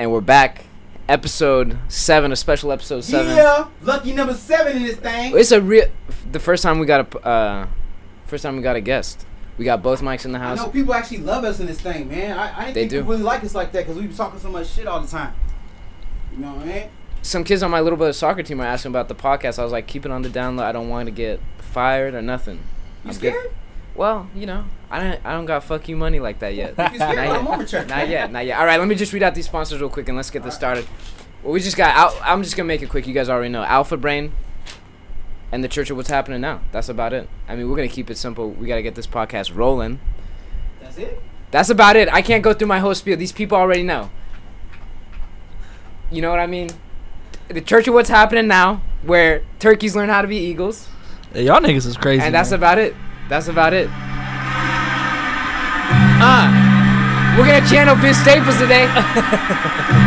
And we're back. Episode 7, a special episode 7. Yeah, lucky number 7 in this thing. It's a real... The first time we got a... first time we got a guest. We got both mics in the house. I know people actually love us in this thing, man. I didn't think people really like us like that because we be talking so much shit all the time. You know what I mean? Some kids on my little brother's soccer team are asking about the podcast. I was like, keep it on the down low. I don't want to get fired or nothing. You scared? Well, you know, I don't got fuck you money like that yet. Not yet. All right, let me just read out these sponsors real quick and let's get this started. Well, we just got out. I'm just gonna make it quick. You guys already know Alpha Brain and the Church of What's Happening Now. That's about it. I mean, we're gonna keep it simple. We gotta get this podcast rolling. That's it. That's about it. I can't go through my whole spiel. These people already know. You know what I mean? The Church of What's Happening Now, where turkeys learn how to be eagles. Hey, y'all niggas is crazy. And that's about it. That's about it. We're going to channel Vince Staples today.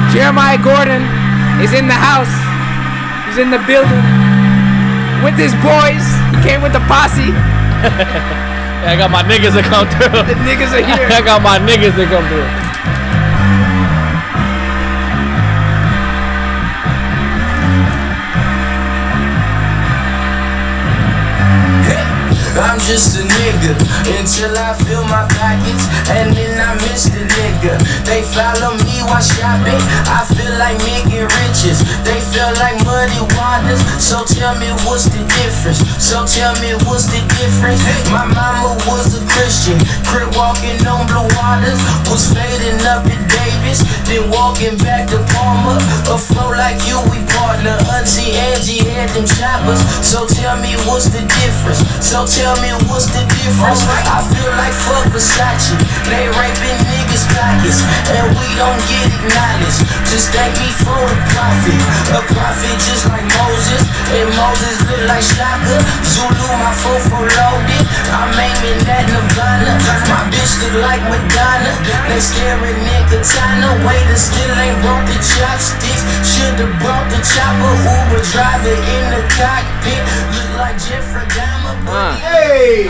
Jeremiah Gordon is in the house. He's in the building with his boys. He came with the posse. I got my niggas that come through. The niggas are here. I got my niggas that come through. I'm just a nigga until I fill my pockets, and then I miss the nigga. They follow me while shopping. I feel like making riches. They feel like muddy waters. So tell me what's the difference? My mama was a Christian. Crip walking on blue waters. Was fading up in Davis. Then walking back to Palmer. A flow like you, we partner. Auntie Angie had them choppers. So tell me what's the difference? Tell me what's the difference. I feel like fuck Versace. They raping niggas' pockets, and we don't get acknowledged. Just thank me for a prophet just like Moses, and Moses look like Shaka. Zulu, my fofo loaded. I'm aiming at Nirvana. My bitch look like Madonna. They staring at Katana. Waiter still ain't brought the chopsticks. Should've brought the chopper. Uber driver in the cockpit. Look like Jeffrey Dahmer. Hey!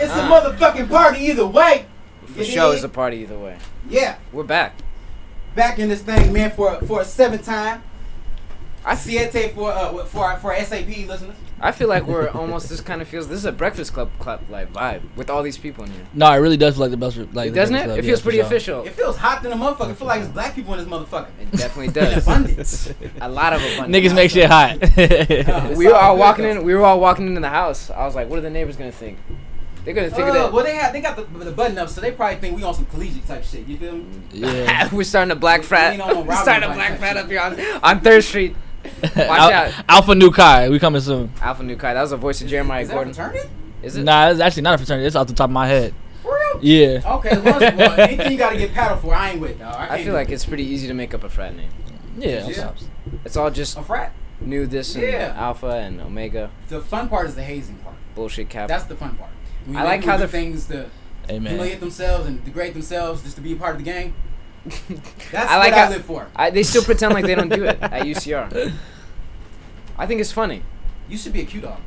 It's a motherfucking party either way. For sure, it's a party either way. Yeah. We're back. Back in this thing, man, for a seventh time. I see it for our SAP listeners. I feel like we're almost this kind of feels. This is a Breakfast Club like vibe with all these people in here. No, it really does feel like the best. Like doesn't it? Club, it feels pretty official. It feels hot than a motherfucker. It feels like it's black people in this motherfucker. It definitely does. Abundance, a lot of abundance. Niggas make shit hot. We were all walking into the house. I was like, "What are the neighbors gonna think?" They're gonna think of that. Well, they got the button up, so they probably think we on some collegiate type shit. You feel me? Yeah. We're starting a black frat. We're starting a black frat up here on 3rd Street. Watch out. Alpha Nu Chi. We coming soon. Alpha Nu Chi. That was the voice of Jeremiah Gordon. Is that a fraternity? Is it? Nah, it's actually not a fraternity. It's off the top of my head. For real? Yeah. Okay, as long as you want. Anything you gotta get paddled for, I ain't with, dog. I feel like it's pretty easy to make up a frat name. Yeah. It's all just a frat. New this and Alpha and Omega. The fun part is the hazing part. Bullshit cap. That's the fun part. I like how the things to humiliate themselves and degrade themselves just to be a part of the gang. That's I like what I live for. They still pretend like they don't do it at UCR. I think it's funny. You should be a Q dog.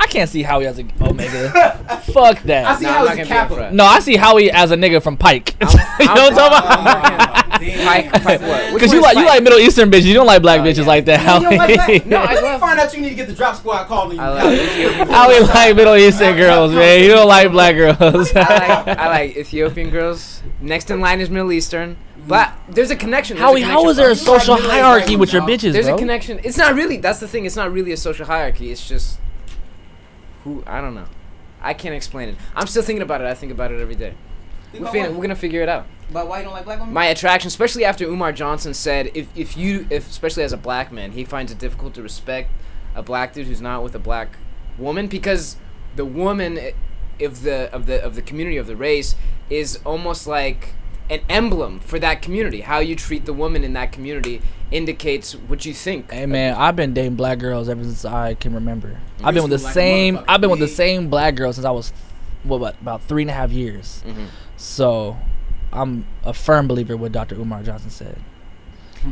I can't see Howie as a Omega. Fuck that. I see Howie as a Kappa. No, I see Howie as a nigga from Pike. You know what I'm talking about? Pike what? Because you like Middle Eastern bitches. You don't like black bitches like that, Howie. You don't like black? No, I find out you need to get the drop squad calling you. Howie like Middle Eastern girls, man. You don't like black girls. I like Ethiopian girls. Next in line is Middle Eastern. Black. There's a connection. Howie, how is there a social hierarchy with your bitches, bro? There's a connection. It's not really. That's the thing. It's not really a social hierarchy. It's just... I don't know. I can't explain it. I'm still thinking about it. I think about it every day. We're going to figure it out. But why you don't like black women? My attraction, especially after Umar Johnson said, if especially as a black man, he finds it difficult to respect a black dude who's not with a black woman, because the woman of the community, of the race, is almost like an emblem for that community. How you treat the woman in that community indicates what you think. Hey man, I've been dating black girls ever since I can remember. I've been with the same black girl since I was about 3.5 years. Mm-hmm. So I'm a firm believer what Dr. Umar Johnson said.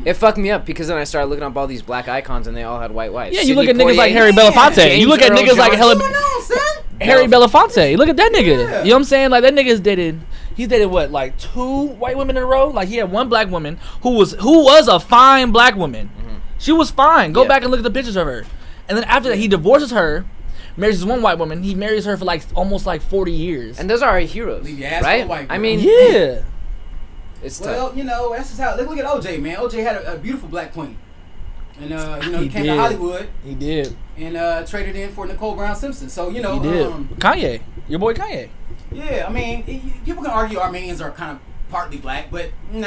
It fucked me up because then I started looking up all these black icons and they all had white wives. Yeah, you look at niggas like Harry Belafonte. You look at niggas like Hella. Harry Belafonte. Look at that nigga. Yeah. You know what I'm saying? Like, that nigga's dated. He's dated what, like 2 white women in a row? Like, he had one black woman who was a fine black woman. Mm-hmm. She was fine. Go back and look at the pictures of her. And then after that, he divorces her, marries this one white woman. He marries her for like almost like 40 years. And those are our heroes, right? I mean, yeah. It's tough. You know, that's just how. Look at OJ, man. OJ had a beautiful black queen. And, you know, he came to Hollywood. He did. And traded in for Nicole Brown Simpson. So, you know. He did. Kanye. Your boy Kanye. Yeah, I mean, people can argue Armenians are kind of partly black, but nah.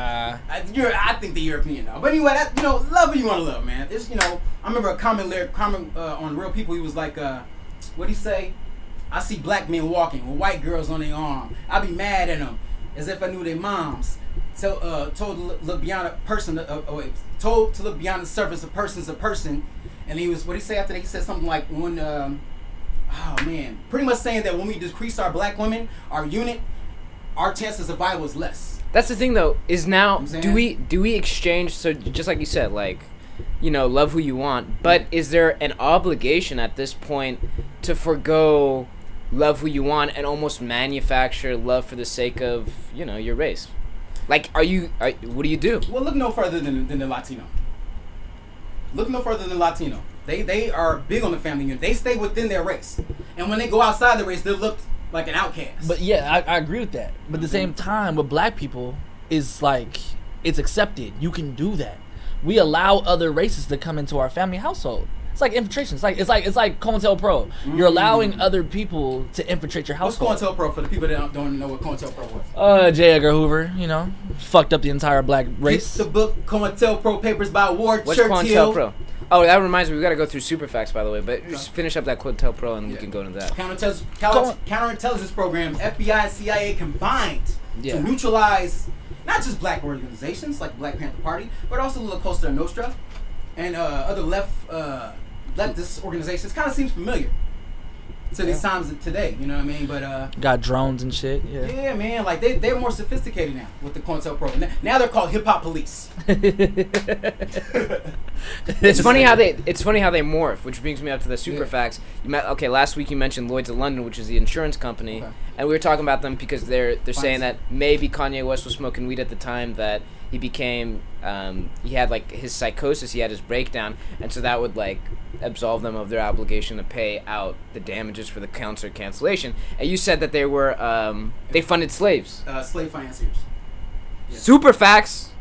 I think the European though. But anyway, that, you know, love who you want to love, man. It's, you know, I remember a comment on Real People. He was like, what'd he say? I see black men walking with white girls on their arm. I be mad at them as if I knew their moms. So told to look beyond the surface. A person's a person. And he was, what'd he say after that? He said something like when, pretty much saying that when we decrease our black women, our unit, our chance of survival is less. That's the thing, though, is now, do we exchange, so just like you said, like, you know, love who you want, but is there an obligation at this point to forgo love who you want and almost manufacture love for the sake of, you know, your race? Like, what do you do? Well, look no further than the Latino. They are big on the family unit. They stay within their race. And when they go outside the race, they're looked like an outcast. But yeah, I agree with that. But at the same time, with black people, it's like, it's accepted. You can do that. We allow other races to come into our family household. It's like infiltration. It's like COINTELPRO. You're allowing other people to infiltrate your household. What's COINTELPRO for the people that don't know what COINTELPRO was? J. Edgar Hoover, you know, fucked up the entire black race. Get the book COINTELPRO Papers by Ward Churchill. What's COINTELPRO? Oh, that reminds me, we got to go through super facts, by the way, but just finish up that COINTELPRO and we can go into that. Counterintelligence program, FBI and CIA combined to neutralize not just black organizations like Black Panther Party, but also La Costa Nostra and other leftist organizations. Kind of seems familiar to these times of today, you know what I mean? But got drones and shit. Yeah. Yeah, man. Like they're more sophisticated now with the COINTELPRO. Now they're called hip hop police. It's funny how they morph, which brings me up to the super facts. Last week you mentioned Lloyd's of London, which is the insurance company, and we were talking about them because they're saying that maybe Kanye West was smoking weed at the time that he became he had like his psychosis, he had his breakdown, and so that would like absolve them of their obligation to pay out the damages for the concert cancellation. And you said that they were they funded slaves, slave financiers. Yes. Super facts.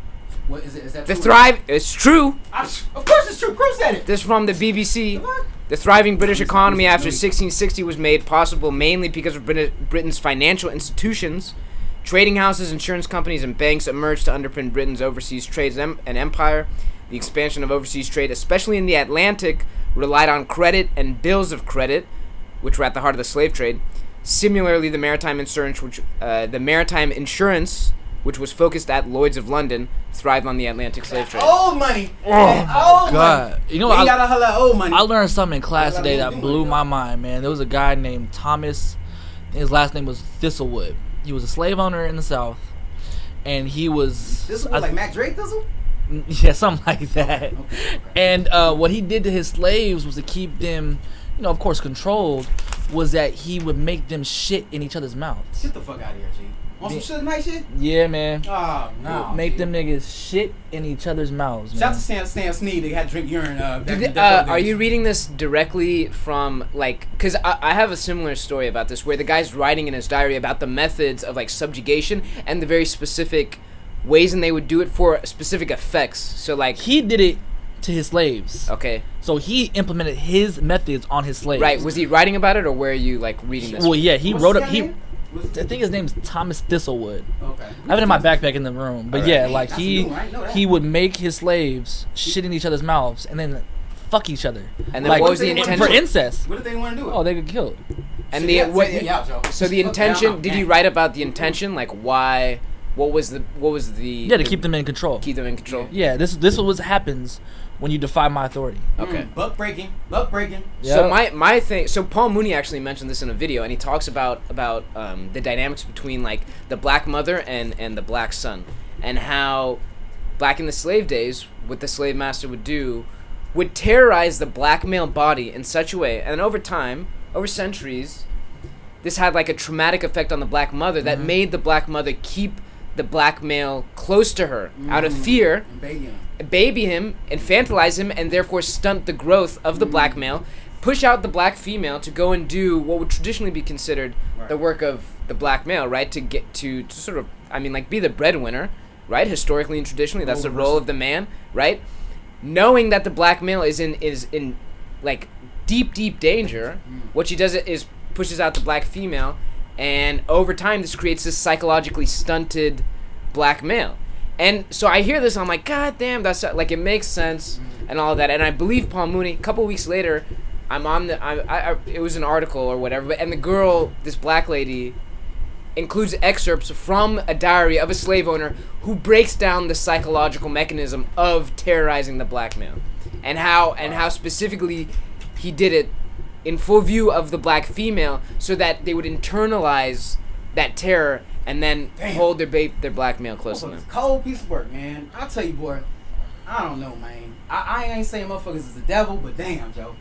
What is it? Is that true? The Thrive. It's true. Of course, it's true. Proof said it. This from the BBC. The thriving British economy after 1660 was made possible mainly because of Britain's financial institutions. Trading houses, insurance companies, and banks emerged to underpin Britain's overseas trades and empire. The expansion of overseas trade, especially in the Atlantic, relied on credit and bills of credit, which were at the heart of the slave trade. Similarly, the maritime insurance, which was focused at Lloyd's of London, thrived on the Atlantic slave trade. Old money. Oh God! Money. You know what? I learned something in class today that blew my mind, man. There was a guy named Thomas. His last name was Thistlewood. He was a slave owner in the South, and he was... This was like Mac Drake Thistle? Yeah, something like that. Okay. And what he did to his slaves was to keep them, you know, of course, controlled, was that he would make them shit in each other's mouths. Get the fuck out of here, G. Want some nice shit? Yeah, man. Oh, no. Make them niggas shit in each other's mouths, man. Shout out to Sam Snead. They had to drink urine. Are you reading this directly from, like... Because I have a similar story about this, where the guy's writing in his diary about the methods of, like, subjugation and the very specific ways and they would do it for specific effects. So, like... He did it to his slaves. Okay. So he implemented his methods on his slaves. Right. Was he writing about it, or were you, like, reading this? Well, yeah. He wrote up... I think his name's Thomas Thistlewood. Okay. I have it in my backpack in the room. But yeah, like he would make his slaves shit in each other's mouths and then fuck each other. And then like, what was the intention? For incest. What did they want to do? Oh, they got killed. And the intention, did you write about the intention? Like why, what was the Yeah, to keep them in control. Yeah, this is what happens when you defy my authority. Okay. Buck breaking. Yep. So my thing, so Paul Mooney actually mentioned this in a video, and he talks about the dynamics between like the black mother and the black son, and how back in the slave days, what the slave master would do would terrorize the black male body in such a way, and over time over centuries, this had like a traumatic effect on the black mother that made the black mother keep the black male close to her out of fear, baby him, infantilize him, and therefore stunt the growth of the black male, push out the black female to go and do what would traditionally be considered the work of the black male, right? To get to sort of, I mean, like, be the breadwinner, right? Historically and traditionally, that's the role of the man, right? Knowing that the black male is in like deep danger, what she does is pushes out the black female, and over time this creates this psychologically stunted black male. And so I hear this, I'm like, God damn, that's like, it makes sense and all of that. And I believe Paul Mooney. A couple weeks later, I'm on the it was an article or whatever, but, and the girl, this black lady, includes excerpts from a diary of a slave owner who breaks down the psychological mechanism of terrorizing the black male, and how specifically he did it in full view of the black female so that they would internalize that terror and then hold their black male close to them. Cold piece of work, man. I'll tell you, boy. I don't know, man. I ain't saying motherfuckers is the devil, but damn, Joe.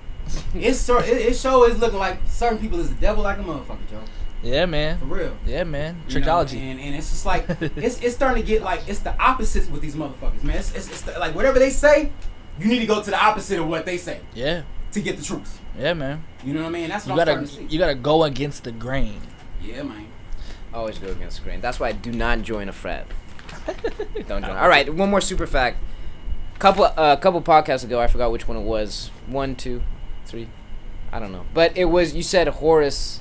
It sure is looking like certain people is the devil like a motherfucker, Joe. Yeah, man. For real. Yeah, man. Trickology. You know, and it's just like, it's starting to get like, it's the opposite with these motherfuckers, man. It's like, whatever they say, you need to go to the opposite of what they say. Yeah. To get the truth. Yeah, man. You know what I mean? That's what I'm starting to see. You gotta go against the grain. Yeah, man. Always go against the grain. That's why I do not join a frat. Don't join. All right, one more super fact. Couple podcasts ago, I forgot which one it was. 1, 2, 3. I don't know. But it was, you said Horus.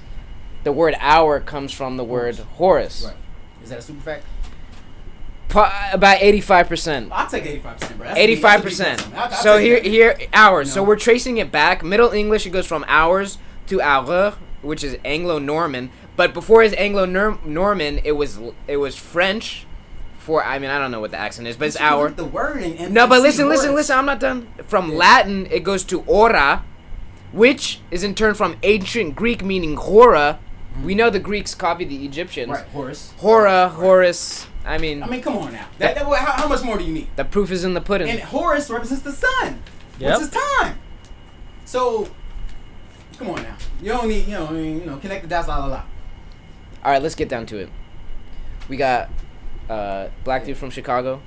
The word hour comes from the word Horus. Right. Is that a super fact? About 85%. I'll take 85%, bro. 85%. So here hours. No. So we're tracing it back. Middle English, it goes from hours to hour, which is Anglo-Norman. But before it's Anglo-Norman, it was French. For, I mean, I don't know what the accent is, but it's hour. The word in no, but listen. I'm not done. From Latin, it goes to hora, which is in turn from ancient Greek meaning hora. We know the Greeks copied the Egyptians. Right, Horus. Hora, Horus. I mean, come on now. How much more do you need? The proof is in the pudding. And Horus represents the sun, yep. Which is time. So, come on now. You don't need, connect the dots, la la la. All right, let's get down to it. We got black dude from Chicago.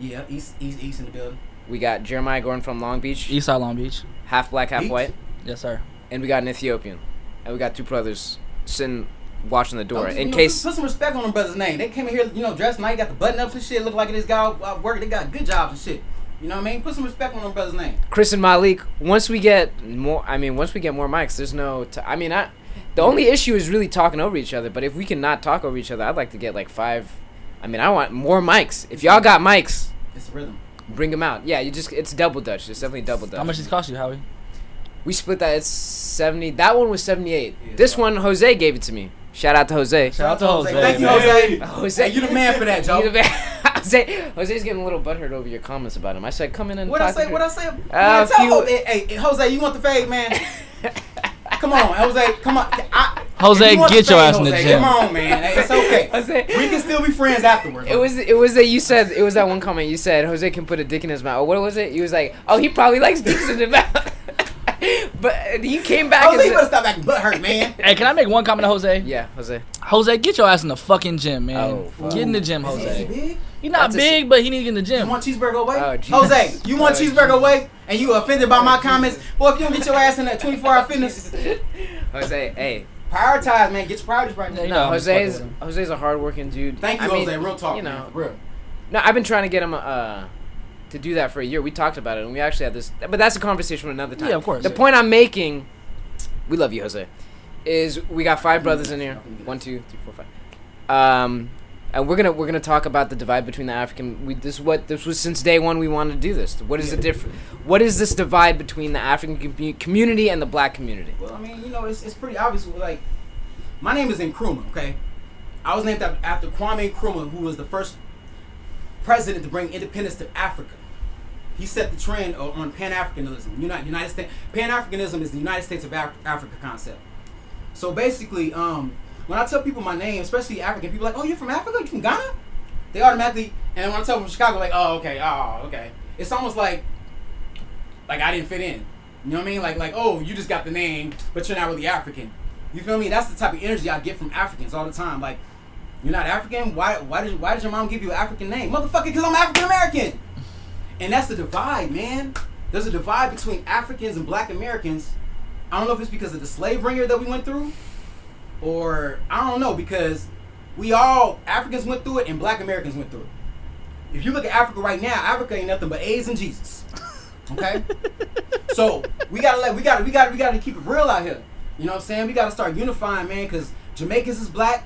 Yeah, east in the building. We got Jeremiah Gordon from Long Beach. East side Long Beach. Half black, half white. Yes, sir. And we got an Ethiopian, and we got two brothers sitting watching the door in case. Put some respect on them brothers' name. They came in here, dressed nice, got the button ups and shit. Look like this guy working. They got good jobs and shit. You know what I mean? Put some respect on them brothers' name. Chris and Malik. Once we get more mics, there's no. The only issue is really talking over each other. But if we cannot talk over each other, I'd like to get like 5. I want more mics. If y'all got mics, it's a rhythm. Bring them out. Yeah, it's double Dutch. It's definitely double Dutch. How much does it cost you, Howie? We split that. It's 70. That one was 78. Yeah, this one, Jose gave it to me. Shout out to Jose. Thank you, Jose. Jose, hey, you the man for that, Joe. Jose's getting a little butthurt over your comments about him. I said, come in and talk to him. What I say? Man, hey, Jose, you want the fade, man? Come on, Jose. Come on. Jose, get your ass in the gym. Come on, man. Hey, it's okay. Jose, we can still be friends afterwards. It was that you said. It was that one comment you said. Jose can put a dick in his mouth. Or what was it? He was like, oh, he probably likes dicks in his mouth. But you came back. Jose, you better stop acting butthurt, man. Hey, can I make one comment to Jose? Yeah, Jose. Jose, get your ass in the fucking gym, man. Get in the gym, Jose. Is he big? He's not big, but he needs to get in the gym. You want cheeseburger away? Oh, Jose, you want cheeseburger away? And you offended by my comments? Boy, if you don't get your ass in that 24-hour fitness. Jose, hey. Prioritize, man. Get your priorities right now. No, Jose's a hard-working dude. Thank you, Jose. Real talk, man. Real. No, I've been trying to get him to do that for a year. We talked about it, and we actually had this, but that's a conversation for another time. Yeah, of course. The point I'm making, we love you, Jose, is we got 5 brothers in here. 1, 2, 3, 4, 5. And we're gonna talk about the divide between the African. This was since day one. We wanted to do this. What is the difference? What is this divide between the African community and the black community? Well, it's pretty obvious. Like, my name is Nkrumah. Okay, I was named after Kwame Nkrumah, who was the first president to bring independence to Africa. He set the trend on Pan Africanism. Pan Africanism is the United States of Africa concept. So basically, when I tell people my name, especially African people, like, "Oh, you're from Africa? You from Ghana?" They automatically, and when I tell them from Chicago, like, "Oh, okay, oh, okay." It's almost like I didn't fit in. You know what I mean? Like, oh, you just got the name, but you're not really African. You feel me? That's the type of energy I get from Africans all the time. Like, you're not African? Why did your mom give you an African name? Motherfucker, because I'm African-American. And that's the divide, man. There's a divide between Africans and Black Americans. I don't know if it's because of the slave ringer that we went through, or I don't know, because we all, Africans went through it and Black Americans went through it. If you look at Africa right now, Africa ain't nothing but AIDS and Jesus. Okay? So we gotta keep it real out here. You know what I'm saying? We gotta start unifying, man, because Jamaicans is Black.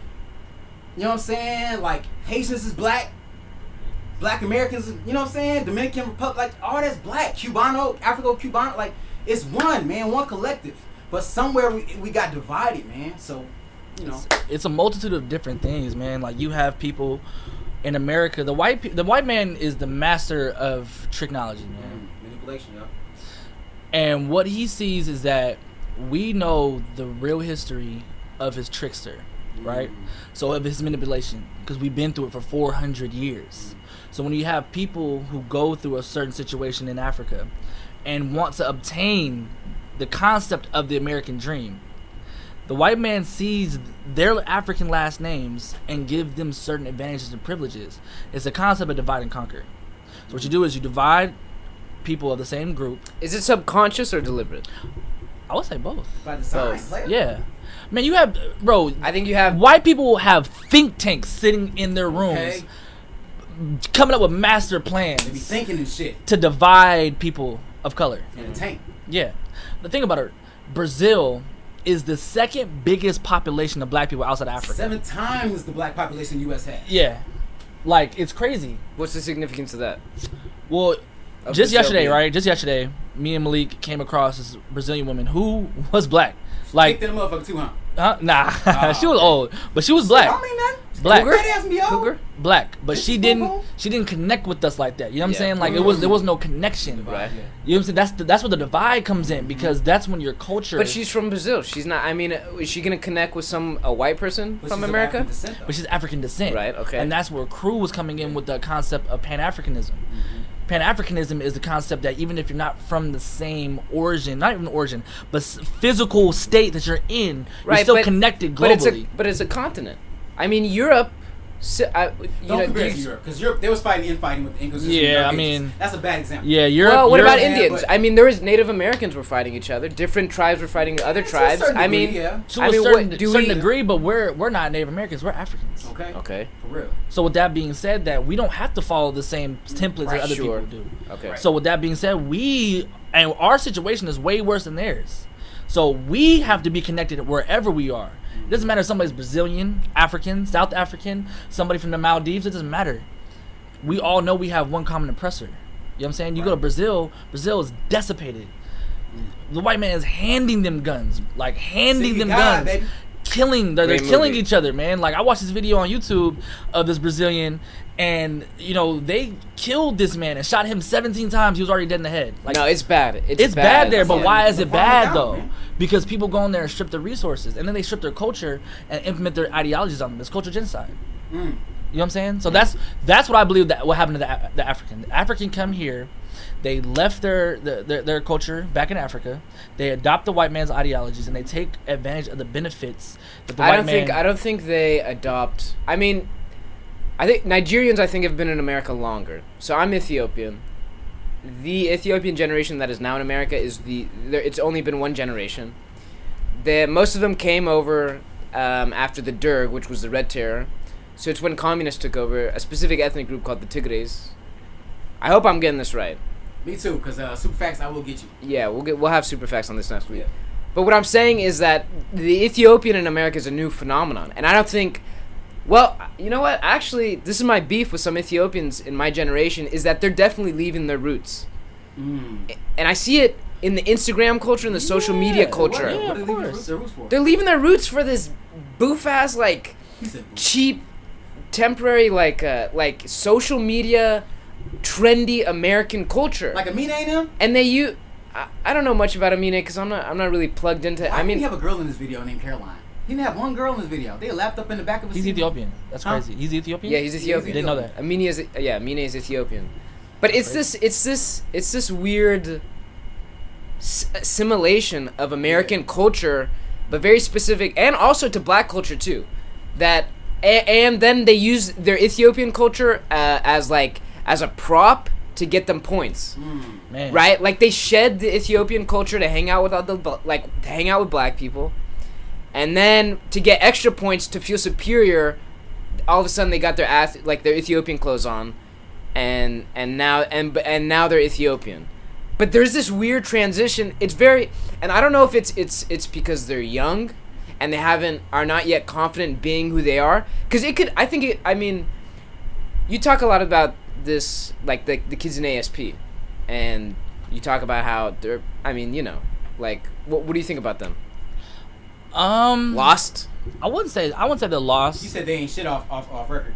You know what I'm saying? Like, Haitians is Black. Black Americans, you know what I'm saying? Dominican Republic, like, all that's Black. Cubano, Afro-Cubano, like, it's one, man, one collective. But somewhere we got divided, man. So, you know. It's a multitude of different things, man. Like, you have people in America. The white man is the master of technology, man. Manipulation, yeah. And what he sees is that we know the real history of his trickster, right? So, of his manipulation, because we've been through it for 400 years. So when you have people who go through a certain situation in Africa and want to obtain the concept of the American dream, the white man sees their African last names and gives them certain advantages and privileges. It's a concept of divide and conquer. So what you do is you divide people of the same group. Is it subconscious or deliberate? I would say both. By design. Both. Yeah. Man, you have, bro, I think you have white people have think tanks sitting in their rooms. Okay. Coming up with master plans. They be thinking and shit. To divide people of color. In a tank. Yeah. The thing about it, Brazil is the second biggest population of Black people outside of Africa. 7 times the Black population the U.S. has. Yeah. Like, it's crazy. What's the significance of that? Well, just yesterday, me and Malik came across this Brazilian woman who was Black. Like, kicked in the motherfucker too, huh? Nah. She was old, but she was Black. I mean that. Black, but she didn't connect with us like that. You know what I'm saying? Like, there was no connection. Right. Yeah. You know what I'm saying? That's where the divide comes in, because that's when your culture. But she's from Brazil. She's not. I mean, is she gonna connect with a white person from America? But she's African descent, right? Okay. And that's where Crew was coming in with the concept of Pan Africanism. Mm-hmm. Pan Africanism is the concept that even if you're not from the same origin, not even origin, but physical state that you're in, right, you're still connected globally. But it's a continent. I mean, Europe. Don't compare it to Europe, because Europe, they was infighting with the Inquisition. Yeah, I mean, that's a bad example. Yeah, Europe. Well, what about Indians? I mean, there was Native Americans were fighting each other. Different tribes were fighting other tribes. To a certain degree, but we're not Native Americans. We're Africans. Okay. For real. So with that being said, that we don't have to follow the same templates that other people do. Okay. Right. So with that being said, our situation is way worse than theirs. So we have to be connected wherever we are. It doesn't matter if somebody's Brazilian, African, South African, somebody from the Maldives. It doesn't matter. We all know we have one common oppressor. You know what I'm saying? You go to Brazil, Brazil is decimated. The white man is handing them guns. Like, handing them guns. Killing. They're killing each other, man. Like, I watched this video on YouTube of this Brazilian, and, you know, they killed this man and shot him 17 times. He was already dead in the head. Like, no, it's bad. It's bad there, but why is it bad, though? Man. Because people go in there and strip their resources, and then they strip their culture and implement their ideologies on them. It's cultural genocide. Mm. You know what I'm saying? So that's what I believe that what happened to the African. The African come here. They left their culture back in Africa. They adopt the white man's ideologies, and they take advantage of the benefits that I don't think they adopt. I mean, I think Nigerians have been in America longer. So I'm Ethiopian. The Ethiopian generation that is now in America it's only been one generation. Most of them came over after the Derg, which was the Red Terror. So it's when communists took over a specific ethnic group called the Tigres. I hope I'm getting this right. Me too, because super facts, I will get you. Yeah, we'll have super facts on this next week. Yeah. But what I'm saying is that the Ethiopian in America is a new phenomenon, and I don't think. Well, you know what? Actually, this is my beef with some Ethiopians in my generation, is that they're definitely leaving their roots, and I see it in the Instagram culture and the social media culture. Yeah, of course. They're leaving their roots for this boof-ass, like, cheap, temporary, like social media. Trendy American culture, like Amine now, and I don't know much about Amine because I'm not really plugged into. I mean, you have a girl in this video named Caroline. He didn't have one girl in this video. They lapped up in the back of his. He's Ethiopian. That's crazy. He's Ethiopian. Yeah, he's Ethiopian. Didn't know that. Amine is Ethiopian, but it's this weird assimilation of American culture, but very specific, and also to black culture too. That and then they use their Ethiopian culture as a prop to get them points, right? Like they shed the Ethiopian culture to hang out with to hang out with black people, and then to get extra points to feel superior. All of a sudden, they got their Ethiopian clothes on, and now they're Ethiopian. But there's this weird transition. It's very, and I don't know if it's because they're young, and they are not yet confident being who they are. Because it could, I think it. I mean, you talk a lot about this, like the kids in ASP, and you talk about how they're. I mean, you know, like what do you think about them? Lost. I wouldn't say they're lost. You said they ain't shit off record.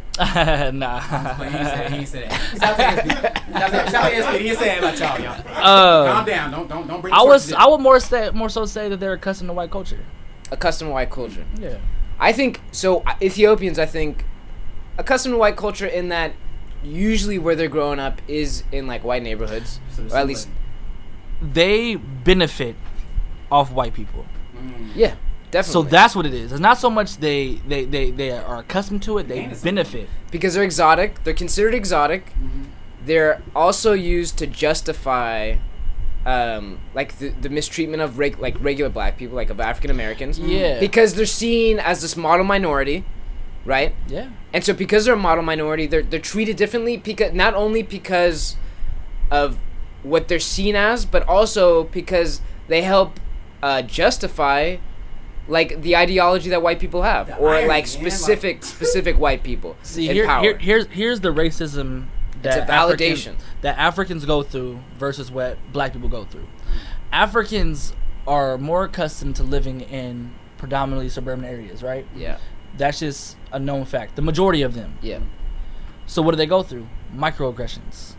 Nah. But he ain't said that. He ain't saying about y'all, calm down. Don't bring. I would more so say that they're accustomed to white culture. Accustomed to white culture. Yeah. I think so. Ethiopians, I think, accustomed to white culture in that usually where they're growing up is in like white neighborhoods, or at least they benefit off white people. Mm. Yeah. Definitely. So that's what it is. It's not so much they are accustomed to it. They benefit because they're exotic. They're considered exotic. Mm-hmm. They're also used to justify, the mistreatment of regular black people, like of African Americans. Yeah. Because they're seen as this model minority, right? Yeah. And so because they're a model minority, they're treated differently because not only because of what they're seen as, but also because they help justify. Like the ideology that white people have, specific white people. See, here's the racism that it's a validation that Africans go through versus what black people go through. Africans are more accustomed to living in predominantly suburban areas, right? Yeah, that's just a known fact. The majority of them. Yeah. So what do they go through? Microaggressions.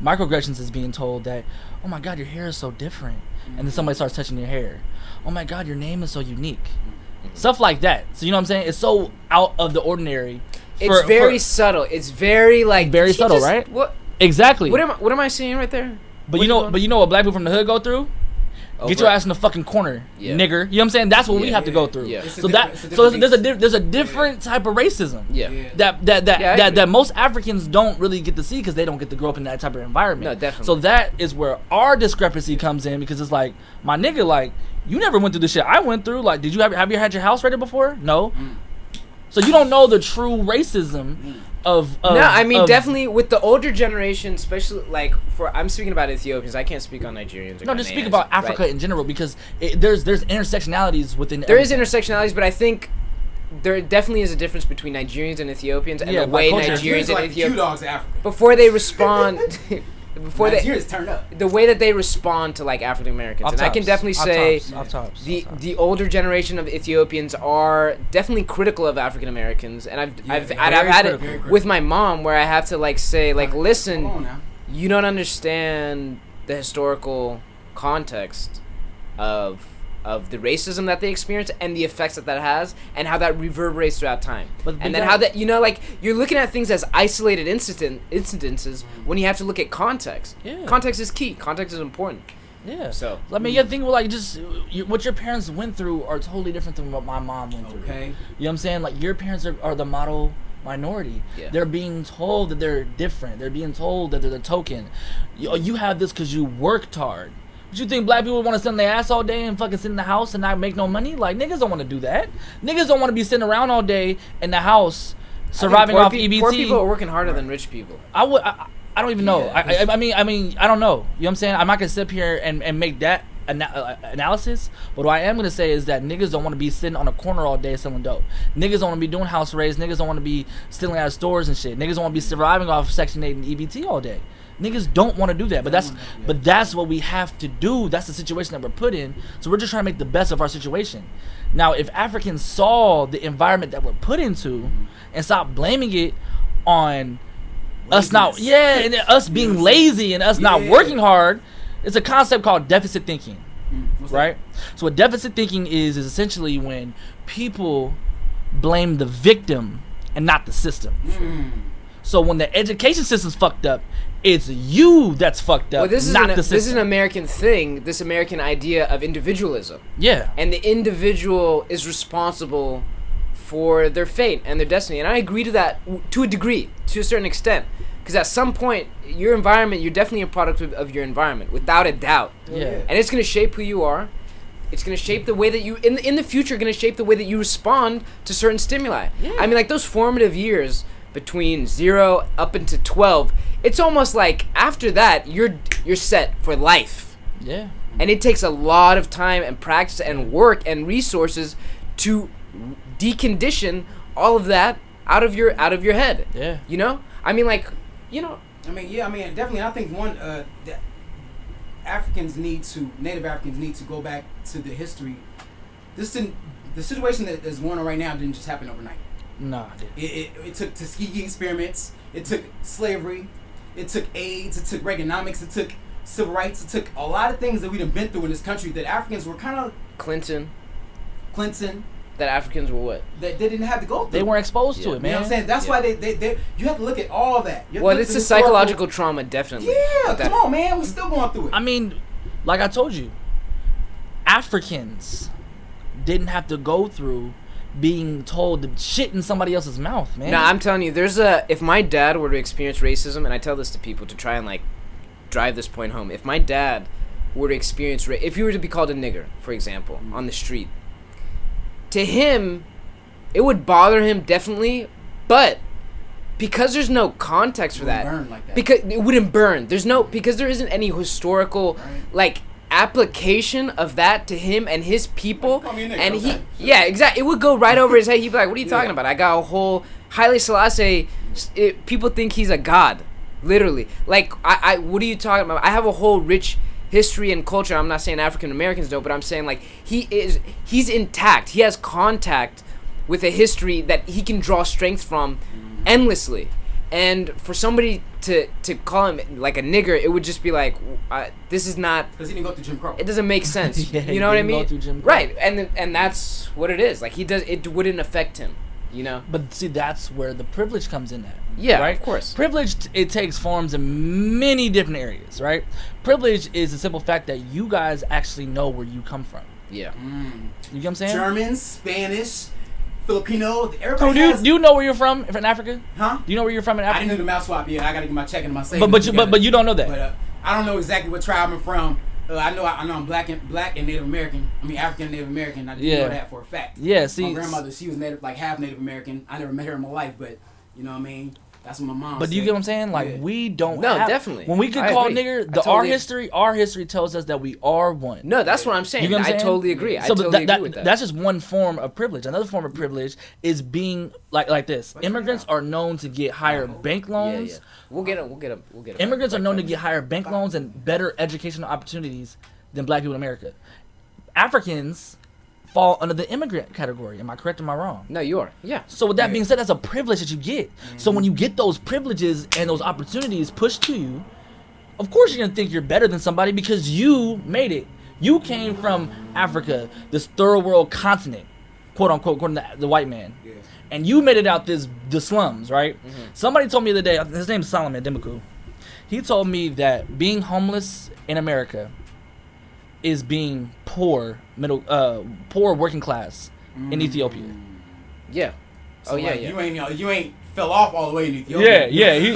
Microaggressions is being told that, oh my God, your hair is so different, and then somebody starts touching your hair. Oh my God, your name is so unique. Mm-hmm. Stuff like that. So you know what I'm saying? It's so out of the ordinary. It's very subtle. It's very like very subtle, right? What exactly? What am I seeing right there? But what you know what black people from the hood go through? Over. Get your ass in the fucking corner, nigger. You know what I'm saying? That's what we have to go through. Yeah. So there's a different type of racism. Yeah. That most Africans don't really get to see because they don't get to grow up in that type of environment. No, definitely. So that is where our discrepancy comes in because it's like my nigga, like you never went through the shit I went through. Like, did you have you had your house raided before? No. Mm. So you don't know the true racism of no, I mean definitely with the older generation, especially like I'm speaking about Ethiopians. I can't speak on Nigerians. No, just speak about Africa in general because there's intersectionalities within. There is intersectionalities, but I think there definitely is a difference between Nigerians and Ethiopians and the way Nigerians and Ethiopians before they respond. Before Nigeria's turned up. The way that they respond to like African Americans, and I can definitely say the older generation of Ethiopians are definitely critical of African Americans, and I've had it with my mom where I have to like say like listen, you don't understand the historical context of the racism that they experience and the effects that has and how that reverberates throughout time. And then how that, you know, like you're looking at things as isolated incidences when you have to look at context. Yeah. Context is key. Context is important. Yeah. So I mean, you think like what your parents went through are totally different than what my mom went through. Okay. You know what I'm saying? Like your parents are the model minority. Yeah. They're being told that they're different. They're being told that they're the token. You have this because you worked hard. But you think black people want to sit on their ass all day and fucking sit in the house and not make no money? Like, niggas don't want to do that. Niggas don't want to be sitting around all day in the house surviving off EBT. Poor people are working harder than rich people. I don't even know. Yeah. I mean, I don't know. You know what I'm saying? I'm not going to sit here and make that analysis. But what I am going to say is that niggas don't want to be sitting on a corner all day selling dope. Niggas don't want to be doing house raids. Niggas don't want to be stealing out of stores and shit. Niggas don't want to be surviving off Section 8 and EBT all day. Niggas don't want to do that, but that's what we have to do. That's the situation that we're put in. So we're just trying to make the best of our situation. Now, if Africans saw the environment that we're put into and stopped blaming it on us not, and us being lazy and us not working hard, it's a concept called deficit thinking, right? So what deficit thinking is essentially when people blame the victim and not the system. Mm. So when the education system's fucked up, it's you that's fucked up, well, this not the system. This is an American thing, this American idea of individualism. Yeah. And the individual is responsible for their fate and their destiny. And I agree to that to a degree, to a certain extent. Because at some point, your environment, you're definitely a product of your environment, without a doubt. Yeah. And it's going to shape who you are. It's going to shape the way that you, in the future, going to shape the way that you respond to certain stimuli. Yeah. I mean, like those formative years between 0 up into 12, it's almost like after that, you're set for life. Yeah. And it takes a lot of time and practice and work and resources to decondition all of that out of your head. Yeah. You know? I mean, like, you know. I mean, yeah, I mean, definitely, I think one, Native Africans need to go back to the history. The situation that is going on right now didn't just happen overnight. No, it didn't. It took Tuskegee experiments. It took slavery. It took AIDS. It took Reaganomics. It took civil rights. It took a lot of things that we done been through in this country that Africans were kind of... Clinton. That Africans were what? That they didn't have to go through. They weren't exposed to it, man. You know what I'm saying? That's why they you have to look at all that. Well, it's a psychological trauma, definitely. Yeah, come on, man. We're still going through it. I mean, like I told you, Africans didn't have to go through being told to shit in somebody else's mouth, man. No, I'm telling you, if my dad were to experience racism, and I tell this to people to try and, like, drive this point home. If my dad were to experience, if he were to be called a nigger, for example, on the street, to him, it would bother him definitely, but because there's no context for that, burn like that, because it wouldn't burn. Because there isn't any historical like application of that to him and his people, and exactly, it would go right over his head. He'd be like, "What are you talking about? I got a whole Haile Selassie. People think he's a god, literally. Like, I what are you talking about? I have a whole rich history and culture." I'm not saying African Americans don't, but I'm saying, like, he's intact. He has contact with a history that he can draw strength from endlessly. And for somebody to call him, like, a nigger, it would just be like, this is not... Because he didn't go through Jim Crow. It doesn't make sense. Yeah, you know what I mean? Go through Jim Crow. Right, and that's what it is. Like, it wouldn't affect him, you know? But, see, that's where the privilege comes in at. Yeah, right? Of course. Privilege, it takes forms in many different areas, right? Privilege is the simple fact that you guys actually know where you come from. Yeah. You know what I'm saying? German, Spanish, Filipino, everybody has... Do you know where you're from in Africa? Huh? Do you know where you're from in Africa? I didn't do the mouth swap yet. I got to get my check and my savings. But you don't know that. But I don't know exactly what tribe I'm from. I know I'm black and Native American. I mean, African and Native American. I didn't know that for a fact. Yeah, see... My grandmother, she was half Native American. I never met her in my life, but you know what I mean? That's what my mom said. But do you get what I'm saying? Like, we don't have... No, definitely. When we get called nigger, our history tells us that we are one. No, that's what I'm saying. You know what I'm saying? Totally agree. So I totally agree with that. That's just one form of privilege. Another form of privilege is being like this. Immigrants are known to get higher bank loans. Yeah, yeah. We'll get them. Immigrants are known to get higher bank loans and better educational opportunities than black people in America. Africans fall under the immigrant category. Am I correct or am I wrong? No, you are. Yeah. So with that being said, that's a privilege that you get. Mm-hmm. So when you get those privileges and those opportunities pushed to you, of course you're going to think you're better than somebody because you made it. You came from Africa, this third world continent, quote unquote, according to the white man. Yeah. And you made it out the slums, right? Mm-hmm. Somebody told me the other day, his name is Solomon Demiku. He told me that being homeless in America is being poor working class in Ethiopia. Yeah. So you ain't fell off all the way in Ethiopia. Yeah, yeah. He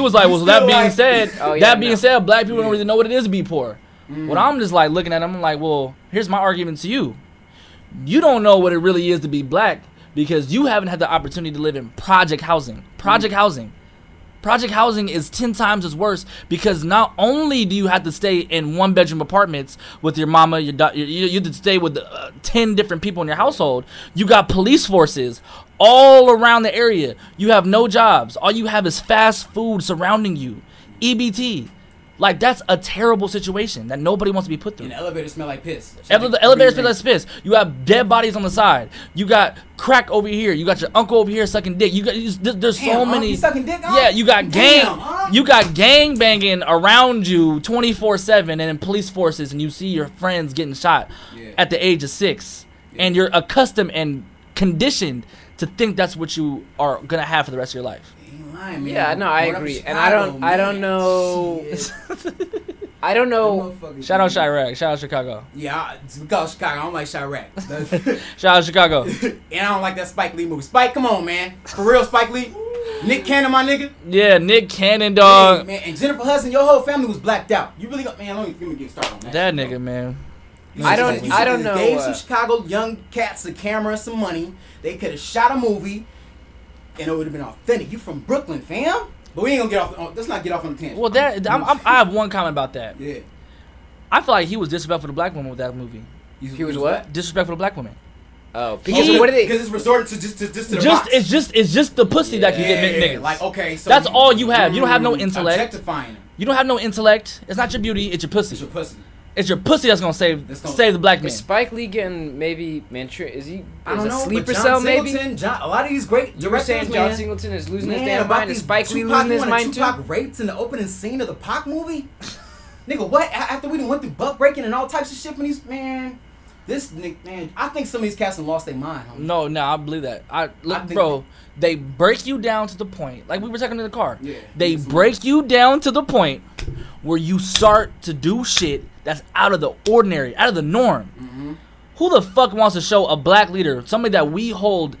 was like, well, that being said, black people don't really know what it is to be poor. Well, I'm just like looking at him, I'm like, well, here's my argument to you. You don't know what it really is to be black because you haven't had the opportunity to live in project housing. Project housing is 10 times as worse because not only do you have to stay in one-bedroom apartments with your mama, your you have to stay with 10 different people in your household. You got police forces all around the area. You have no jobs. All you have is fast food surrounding you. EBT. Like, that's a terrible situation that nobody wants to be put through. And the elevator smell like piss. Elevator smell like piss. You have dead bodies on the side. You got crack over here. You got your uncle over here sucking dick. There's so many. Sucking dick on? Yeah, you got gang banging around you 24/7 and in police forces, and you see your friends getting shot at the age of 6. Yeah. And you're accustomed and conditioned to think that's what you are going to have for the rest of your life. ain't lying, man. Yeah, no, I agree. Chicago, and I don't know. I don't know. Shout out Chirac. Shout out Chicago. Yeah, go Chicago. I don't like Chirac. Shout out Chicago. And I don't like that Spike Lee movie. Spike, come on, man. For real, Spike Lee. Nick Cannon, my nigga. Yeah, Nick Cannon, dog. Man, and Jennifer Hudson, your whole family was blacked out. You really got, man, don't even get started on that. That shit, nigga, man. I don't know. They gave some Chicago young cats a camera and some money. They could have shot a movie, and it would have been authentic. You from Brooklyn, fam? But we ain't gonna get off. Let's not get off on the tangent. Well, I have one comment about that. Yeah, I feel like he was disrespectful to black women with that movie. He was what? Disrespectful to black women. Oh, because what did they? Because it's resorted to just to the rocks. It's just the pussy that can get niggas. Like, okay, so that's all you have. You don't have no intellect. Objectifying them. You don't have no intellect. It's not your beauty. It's your pussy. It's your pussy that's gonna save the black man. Is Spike Lee getting maybe Manchurian? Is he? I don't know. Sleeper cell maybe. A lot of these great directors, saying John Singleton is losing his damn mind. Is Spike Lee losing his mind too? Tupac raped in the opening scene of the Pac movie. Nigga, what? After we done went through butt breaking and all types of shit from these man. This nigga, man, I think some of these cats have lost their mind. Homie. No, I believe that. They break you down to the point, like we were talking in the car. Yeah, they break you down to the point where you start to do shit that's out of the ordinary, out of the norm. Mm-hmm. Who the fuck wants to show a black leader, somebody that we hold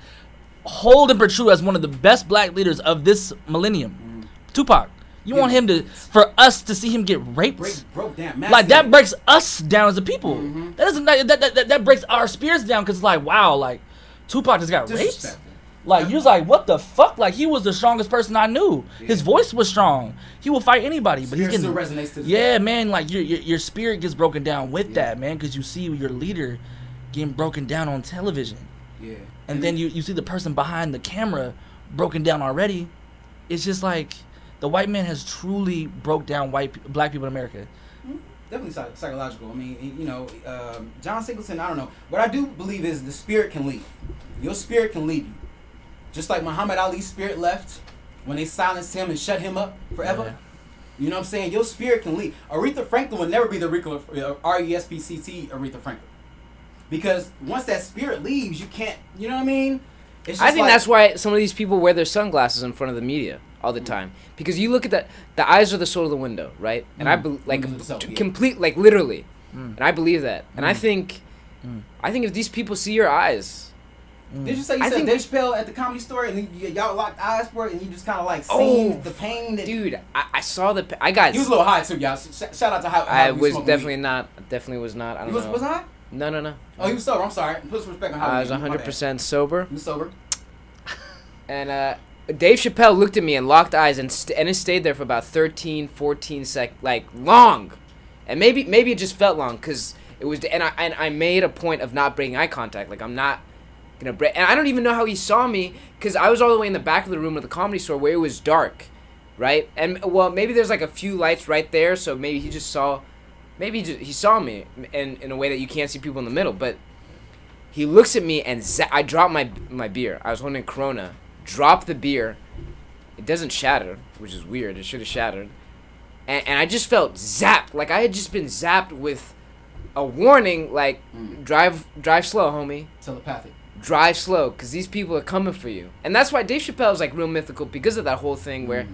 and pursue as one of the best black leaders of this millennium? Mm-hmm. Tupac. You want him for us to see him get raped? Like, that breaks us down as a people. Mm-hmm. That breaks our spirits down because it's like, wow, like, Tupac just got raped? Like, you're like, what the fuck? Like, he was the strongest person I knew. Yeah. His voice was strong. He would fight anybody. But spirit still resonates to the world. Man, like, your spirit gets broken down with that, man, because you see your leader getting broken down on television. Yeah. And then you see the person behind the camera broken down already. It's just like... The white man has truly broke down black people in America. Definitely psychological. I mean, you know, John Singleton, I don't know. What I do believe is the spirit can leave. Your spirit can leave you. Just like Muhammad Ali's spirit left when they silenced him and shut him up forever. Yeah. You know what I'm saying? Your spirit can leave. Aretha Franklin will never be the R-E-S-P-C-T Aretha Franklin. Because once that spirit leaves, you can't, you know what I mean? It's just that's why some of these people wear their sunglasses in front of the media all the time, because you look at the eyes are the soul of the window, right? And literally, and I believe that, and I think if these people see your eyes, did you say you said Dave Chappelle at the Comedy Store and y'all locked eyes for it, and you just kind of like seen the pain? That dude, I saw the. I got. He was a little high too, y'all. Shout out to how I was definitely weed. Not. Definitely was not. I don't know. Was high? No. Oh, he was sober. I'm sorry. Put some respect on how I was 100% sober. You sober? And Dave Chappelle looked at me and locked eyes and it stayed there for about 13, 14 seconds, like, long. And maybe it just felt long because it was... And I made a point of not breaking eye contact. Like, I'm not going to break... And I don't even know how he saw me because I was all the way in the back of the room at the Comedy Store where it was dark, right? And, well, maybe there's, like, a few lights right there, so maybe he just saw... Maybe he saw me in a way that you can't see people in the middle, but he looks at me and I dropped my beer. I was holding Corona. Drop the beer. It doesn't shatter, which is weird. It should have shattered. And I just felt zapped. Like, I had just been zapped with a warning, like, drive slow, homie. Telepathic. Drive slow, because these people are coming for you. And that's why Dave Chappelle is, like, real mythical because of that whole thing where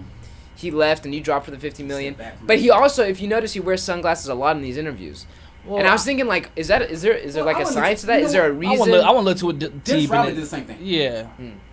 he left and he dropped for the $50 million. But he also, if you notice, he wears sunglasses a lot in these interviews. Well, and I was thinking, like, is there a science to that? Is there a reason? I want to look to it. Dennis Rodman did the same thing. Yeah,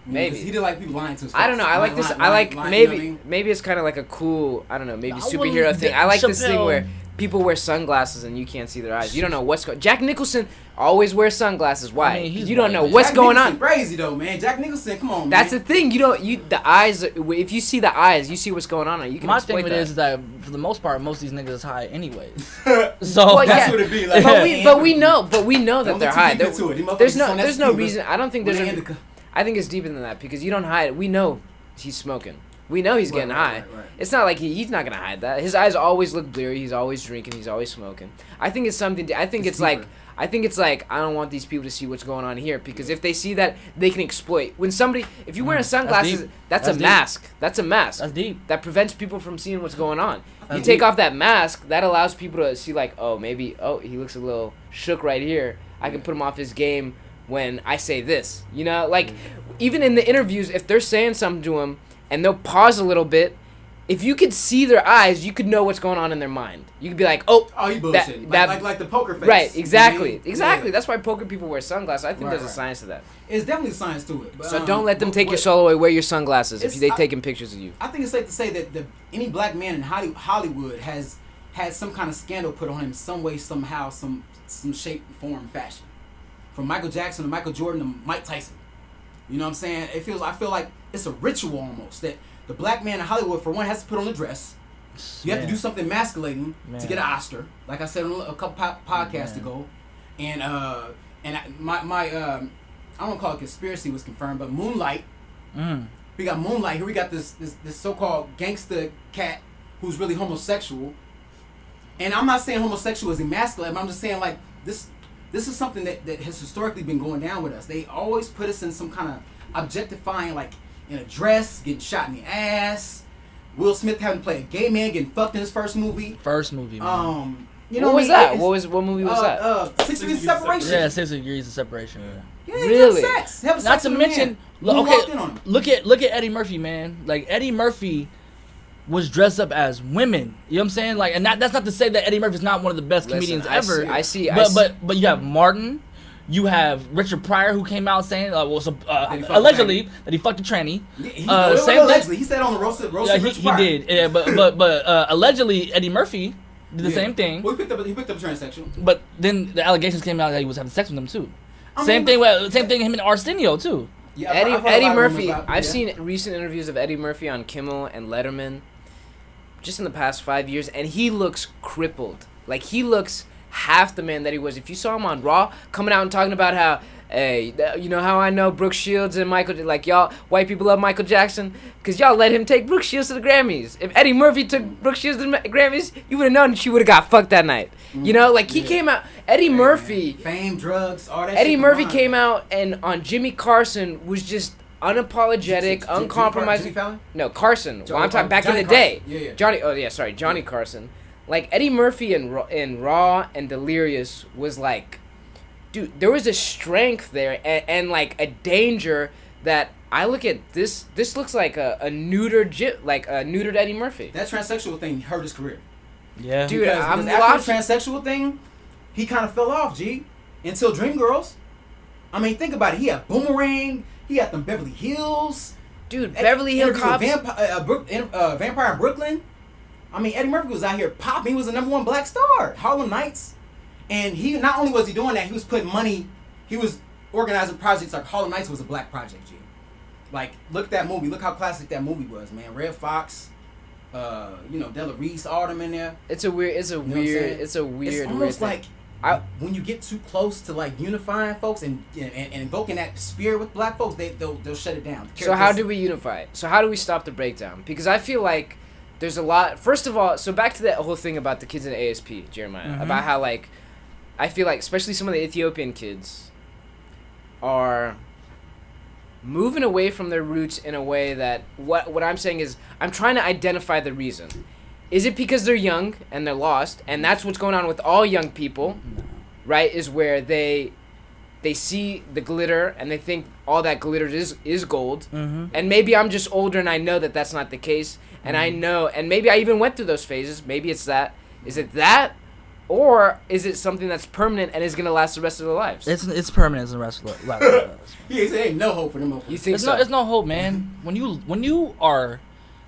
maybe he did like people lying to us. I don't know. Maybe it's kind of like a cool. I don't know. Maybe superhero thing. I like Chappelle. This thing where people wear sunglasses and you can't see their eyes. You don't know what's going. Jack Nicholson always wears sunglasses. Why? I mean, you don't know what's going on. Crazy though, man. Jack Nicholson, come on, man. That's the thing. You don't. The eyes. If you see the eyes, you see what's going on. You can. My thing is that for the most part, most of these niggas is high anyways. So well, that's what it be. Like, but we know that they're high. There's no reason. I don't think there's. I think it's deeper than that because you don't hide it. We know he's smoking. We know he's getting high. Right. It's not like he's not gonna hide that. His eyes always look bleary. He's always drinking. He's always smoking. I think it's something. I think it's like I don't want these people to see what's going on here because if they see that, they can exploit. When somebody, if you wear a sunglasses, that's a mask. That's a mask. That's deep. That prevents people from seeing what's going on. You take off that mask, that allows people to see like, oh he looks a little shook right here. I can put him off his game when I say this. You know, like even in the interviews, if they're saying something to him. and they'll pause a little bit. If you could see their eyes, you could know what's going on in their mind. You could be like, oh, you bullshit. Like the poker face. Right, exactly. Exactly. Yeah. That's why poker people wear sunglasses. I think there's a science to that. It's definitely science to it. But, so don't let them take your soul away. Wear your sunglasses if they're taking pictures of you. I think it's safe to say that any black man in Hollywood has had some kind of scandal put on him some way, somehow, some shape, form, fashion. From Michael Jackson to Michael Jordan to Mike Tyson. You know what I'm saying? I feel like it's a ritual almost that... The black man in Hollywood, for one, has to put on a dress. You have to do something masculating to get an Oscar, like I said on a couple podcasts ago. And my I don't call it conspiracy was confirmed, but Moonlight. We got Moonlight here. We got this so-called gangsta cat who's really homosexual. And I'm not saying homosexual is emasculating. But I'm just saying like this is something that has historically been going down with us. They always put us in some kind of objectifying like. In a dress, getting shot in the ass. Will Smith having to play a gay man, getting fucked in his first movie. Man. You know what was that? What movie was that? 6 Degrees of Separation. Yeah, 6 Degrees of Separation. Yeah, really. Sex. Not to mention, look at Eddie Murphy, man. Like Eddie Murphy was dressed up as women. You know what I'm saying? Like, and that's not to say that Eddie Murphy's not one of the best comedians ever. I see. But you have Martin. You have Richard Pryor, who came out saying, allegedly, that he fucked a tranny. Allegedly, he said on the roasted Richard Pryor. He did, yeah, but allegedly, Eddie Murphy did the same thing. Well, he picked up a transsexual. But then the allegations came out that he was having sex with them, too. Same thing him and Arsenio, too. Yeah, Eddie Murphy, I've seen recent interviews of Eddie Murphy on Kimmel and Letterman just in the past 5 years, and he looks crippled. Like, he looks... half the man that he was. If you saw him on Raw coming out and talking about how, hey, you know how I know Brooke Shields and Michael, like y'all white people love Michael Jackson because y'all let him take Brooke Shields to the Grammys. If Eddie Murphy took Brooke Shields to the Grammys, you would have known she would have got fucked that night. You know, like he came out. Eddie Murphy, fame, drugs, all that. Eddie Murphy came out and on Jimmy Carson was just unapologetic, uncompromising. No, Carson. Well, I'm talking back in the day. Johnny Carson. Like, Eddie Murphy in Raw and Delirious was like, dude, there was a strength there and like, a danger that I look at this. This looks like a neutered Eddie Murphy. That transsexual thing hurt his career. Yeah. Dude, after the transsexual thing, he kind of fell off, until Dreamgirls. I mean, think about it. He had Boomerang. He had them Beverly Hills. Dude, Beverly Hills Cops. Vampire in Brooklyn. I mean, Eddie Murphy was out here popping. He was the number one black star, Harlem Nights. And he not only was he doing that, he was putting money, he was organizing projects like Harlem Nights was a black project, G. Like, look at that movie. Look how classic that movie was, man. Red Fox, Della Reese, all them in there. It's a weird It's almost weird like when you get too close to, like, unifying folks and invoking that spirit with black folks, they'll shut it down. So how do we unify it? So how do we stop the breakdown? Because I feel like there's a lot. First of all, so back to that whole thing about the kids in the ASP, Jeremiah, about how, like, I feel like especially some of the Ethiopian kids are moving away from their roots in a way that what I'm saying is I'm trying to identify the reason. Is it because they're young and they're lost, and that's what's going on with all young people, right, is where they see the glitter and they think all that glitter is gold. And maybe I'm just older and I know that that's not the case. And I know, and maybe I even went through those phases. Maybe it's that. Is it that? Or is it something that's permanent and is going to last the rest of their lives? It's permanent as the rest of their lives. Yeah, there ain't no hope for them. You think so? There's no hope, man. When you are...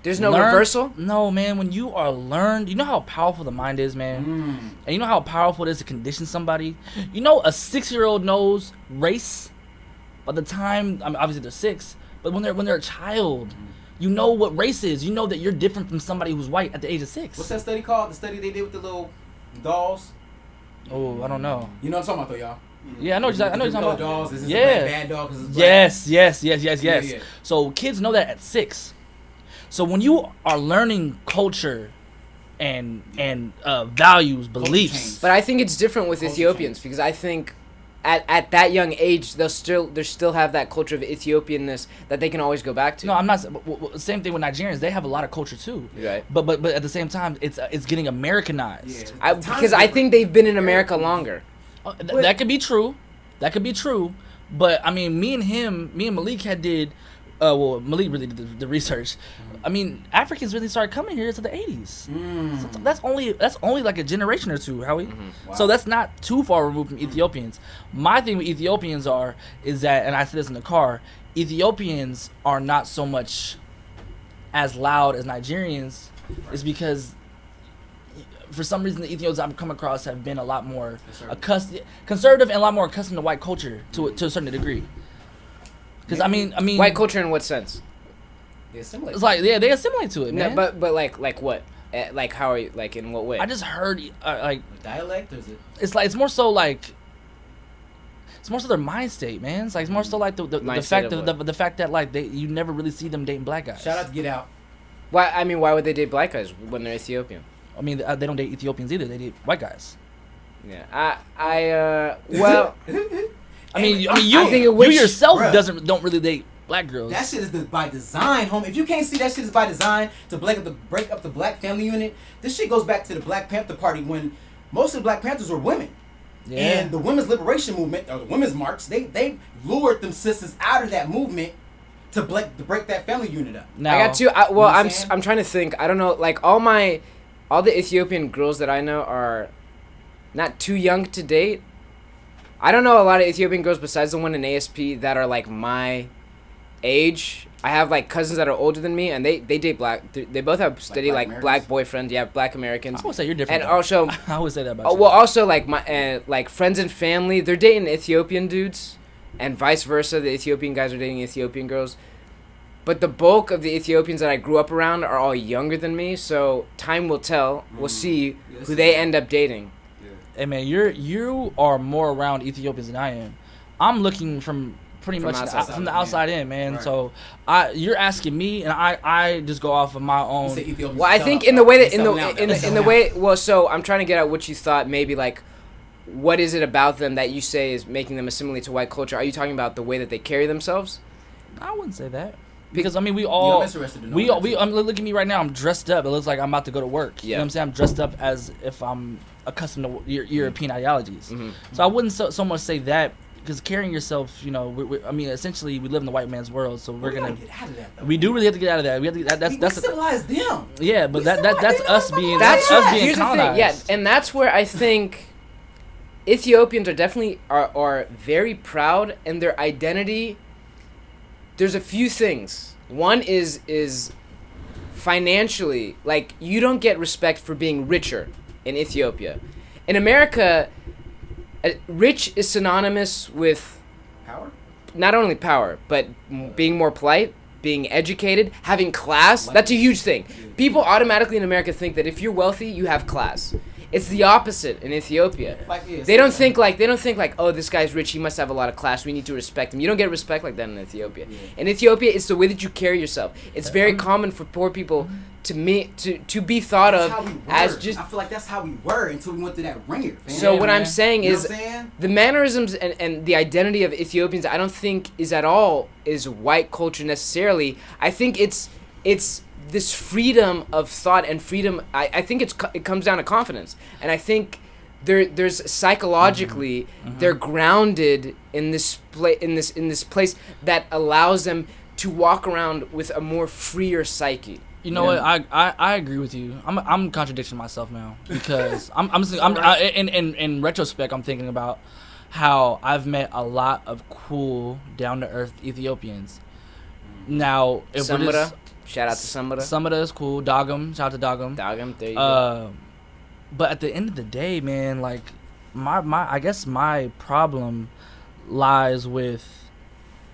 There's no reversal? No, man. When you are learned, you know how powerful the mind is, man? And you know how powerful it is to condition somebody? You know a 6-year-old knows race by the time... I mean, obviously they're 6, but when they're a child... You know what race is. You know that you're different from somebody who's white at the age of 6. What's that study called? The study they did with the little dolls? Oh, I don't know. You know what I'm talking about, though, y'all. Yeah, I know exactly. I know you're talking about dolls. Is this a bad dog? Is this black? Yes. Yeah. So kids know that at 6. So when you are learning culture and values, beliefs. But I think it's different with Ethiopians because I think At that young age, they still have that culture of Ethiopianness that they can always go back to. No, I'm not. Same thing with Nigerians; they have a lot of culture too. Right. But at the same time, it's getting Americanized. Yeah. Because I think they've been in America longer. That could be true. But I mean, me and Malik had did well, Malik really did the research. I mean, Africans really started coming here to the 80s. Mm. So that's only like a generation or two, Howie. Mm-hmm. Wow. So that's not too far removed from Ethiopians. My thing with Ethiopians is that, and I said this in the car, Ethiopians are not so much as loud as Nigerians. Right. It's because for some reason the Ethiopians I've come across have been a lot more conservative and a lot more accustomed to white culture to a certain degree. Because I mean, white culture in what sense? They assimilate. It's like they assimilate to it, man. No, but like what? Like how are you? Like in what way? I just heard like a dialect. Or is it? It's like it's more so their mind state, man. It's like it's more so like the fact that like you never really see them dating black guys. Shout out to Get Out. Why would they date black guys when they're Ethiopian? I mean, they don't date Ethiopians either. They date white guys. Yeah, well. I mean, you yourself don't really date black girls. That shit is by design, homie. If you can't see that shit is by design to break up the black family unit, this shit goes back to the Black Panther Party when most of the Black Panthers were women. Yeah. And the women's liberation movement, or the women's march, they lured them sisters out of that movement to break that family unit up. Now, I'm trying to think. I don't know. Like all the Ethiopian girls that I know are not too young to date. I don't know a lot of Ethiopian girls besides the one in ASP that are like my age. I have like cousins that are older than me, and they date black. They both have steady like black boyfriends. Yeah, black Americans. I would say you're different. And also, I always say that about you. Well, also like my like friends and family, they're dating Ethiopian dudes, and vice versa. The Ethiopian guys are dating Ethiopian girls, but the bulk of the Ethiopians that I grew up around are all younger than me. So time will tell. Mm. We'll see who they end up dating. Hey man, you are more around Ethiopians than I am. I'm looking from the outside in, man. Right. So you're asking me, and I just go off of my own. Well, I think in the way. Well, so I'm trying to get at what you thought. Maybe like, what is it about them that you say is making them assimilate to white culture? Are you talking about the way that they carry themselves? I wouldn't say that. Because I mean, look at me right now. I'm dressed up. It looks like I'm about to go to work. Yeah. You know what I'm saying? I'm dressed up as if I'm accustomed to European ideologies. Mm-hmm. So I wouldn't so much say that, because carrying yourself, you know, essentially we live in the white man's world, so we're gonna get out of that. Though. We do really have to get out of that. We have to. That's civilize them. Yeah, but that's us being colonized. Here's the thing. Yeah, and that's where I think Ethiopians are very proud in their identity. There's a few things. One is financially, like you don't get respect for being richer in Ethiopia. In America, rich is synonymous with power. Not only power, but being more polite, being educated, having class. That's a huge thing. People automatically in America think that if you're wealthy, you have class. It's the opposite in Ethiopia. They don't think like, oh, this guy's rich, he must have a lot of class, we need to respect him. You don't get respect like that in Ethiopia. Yeah. In Ethiopia, it's the way that you carry yourself. It's very common for poor people to be thought of as just. I feel like that's how we were until we went through that ringer. Man. So what I'm saying is the mannerisms and the identity of Ethiopians, I don't think is white culture necessarily. I think it's this freedom of thought and freedom, I think it comes down to confidence. And I think there's psychologically they're grounded in this place that allows them to walk around with a more freer psyche. You know what? I agree with you. I'm contradicting myself now because in retrospect I'm thinking about how I've met a lot of cool down to earth Ethiopians. Now if it is. Shout out to Samara. Samara is cool. Dagum. Shout out to Dagum. Dagum, there you go. But at the end of the day, man, like, I guess my problem lies with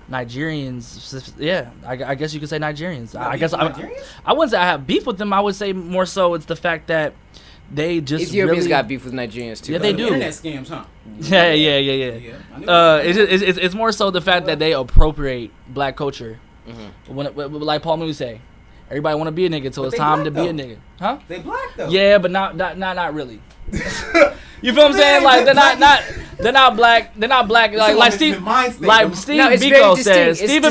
Nigerians. Yeah, I guess you could say Nigerians. I wouldn't say I have beef with them. I would say more so it's the fact that they just Ethiopians really got beef with Nigerians too. Yeah, they do. Internet scams, huh? Yeah. It's more so the fact that they appropriate black culture. Mm-hmm. When, like Paul Mooney say, everybody want to be a nigga till it's time to be a nigga, huh? They black though. Yeah, but not really. You feel what I'm saying? Like they're not black. Stephen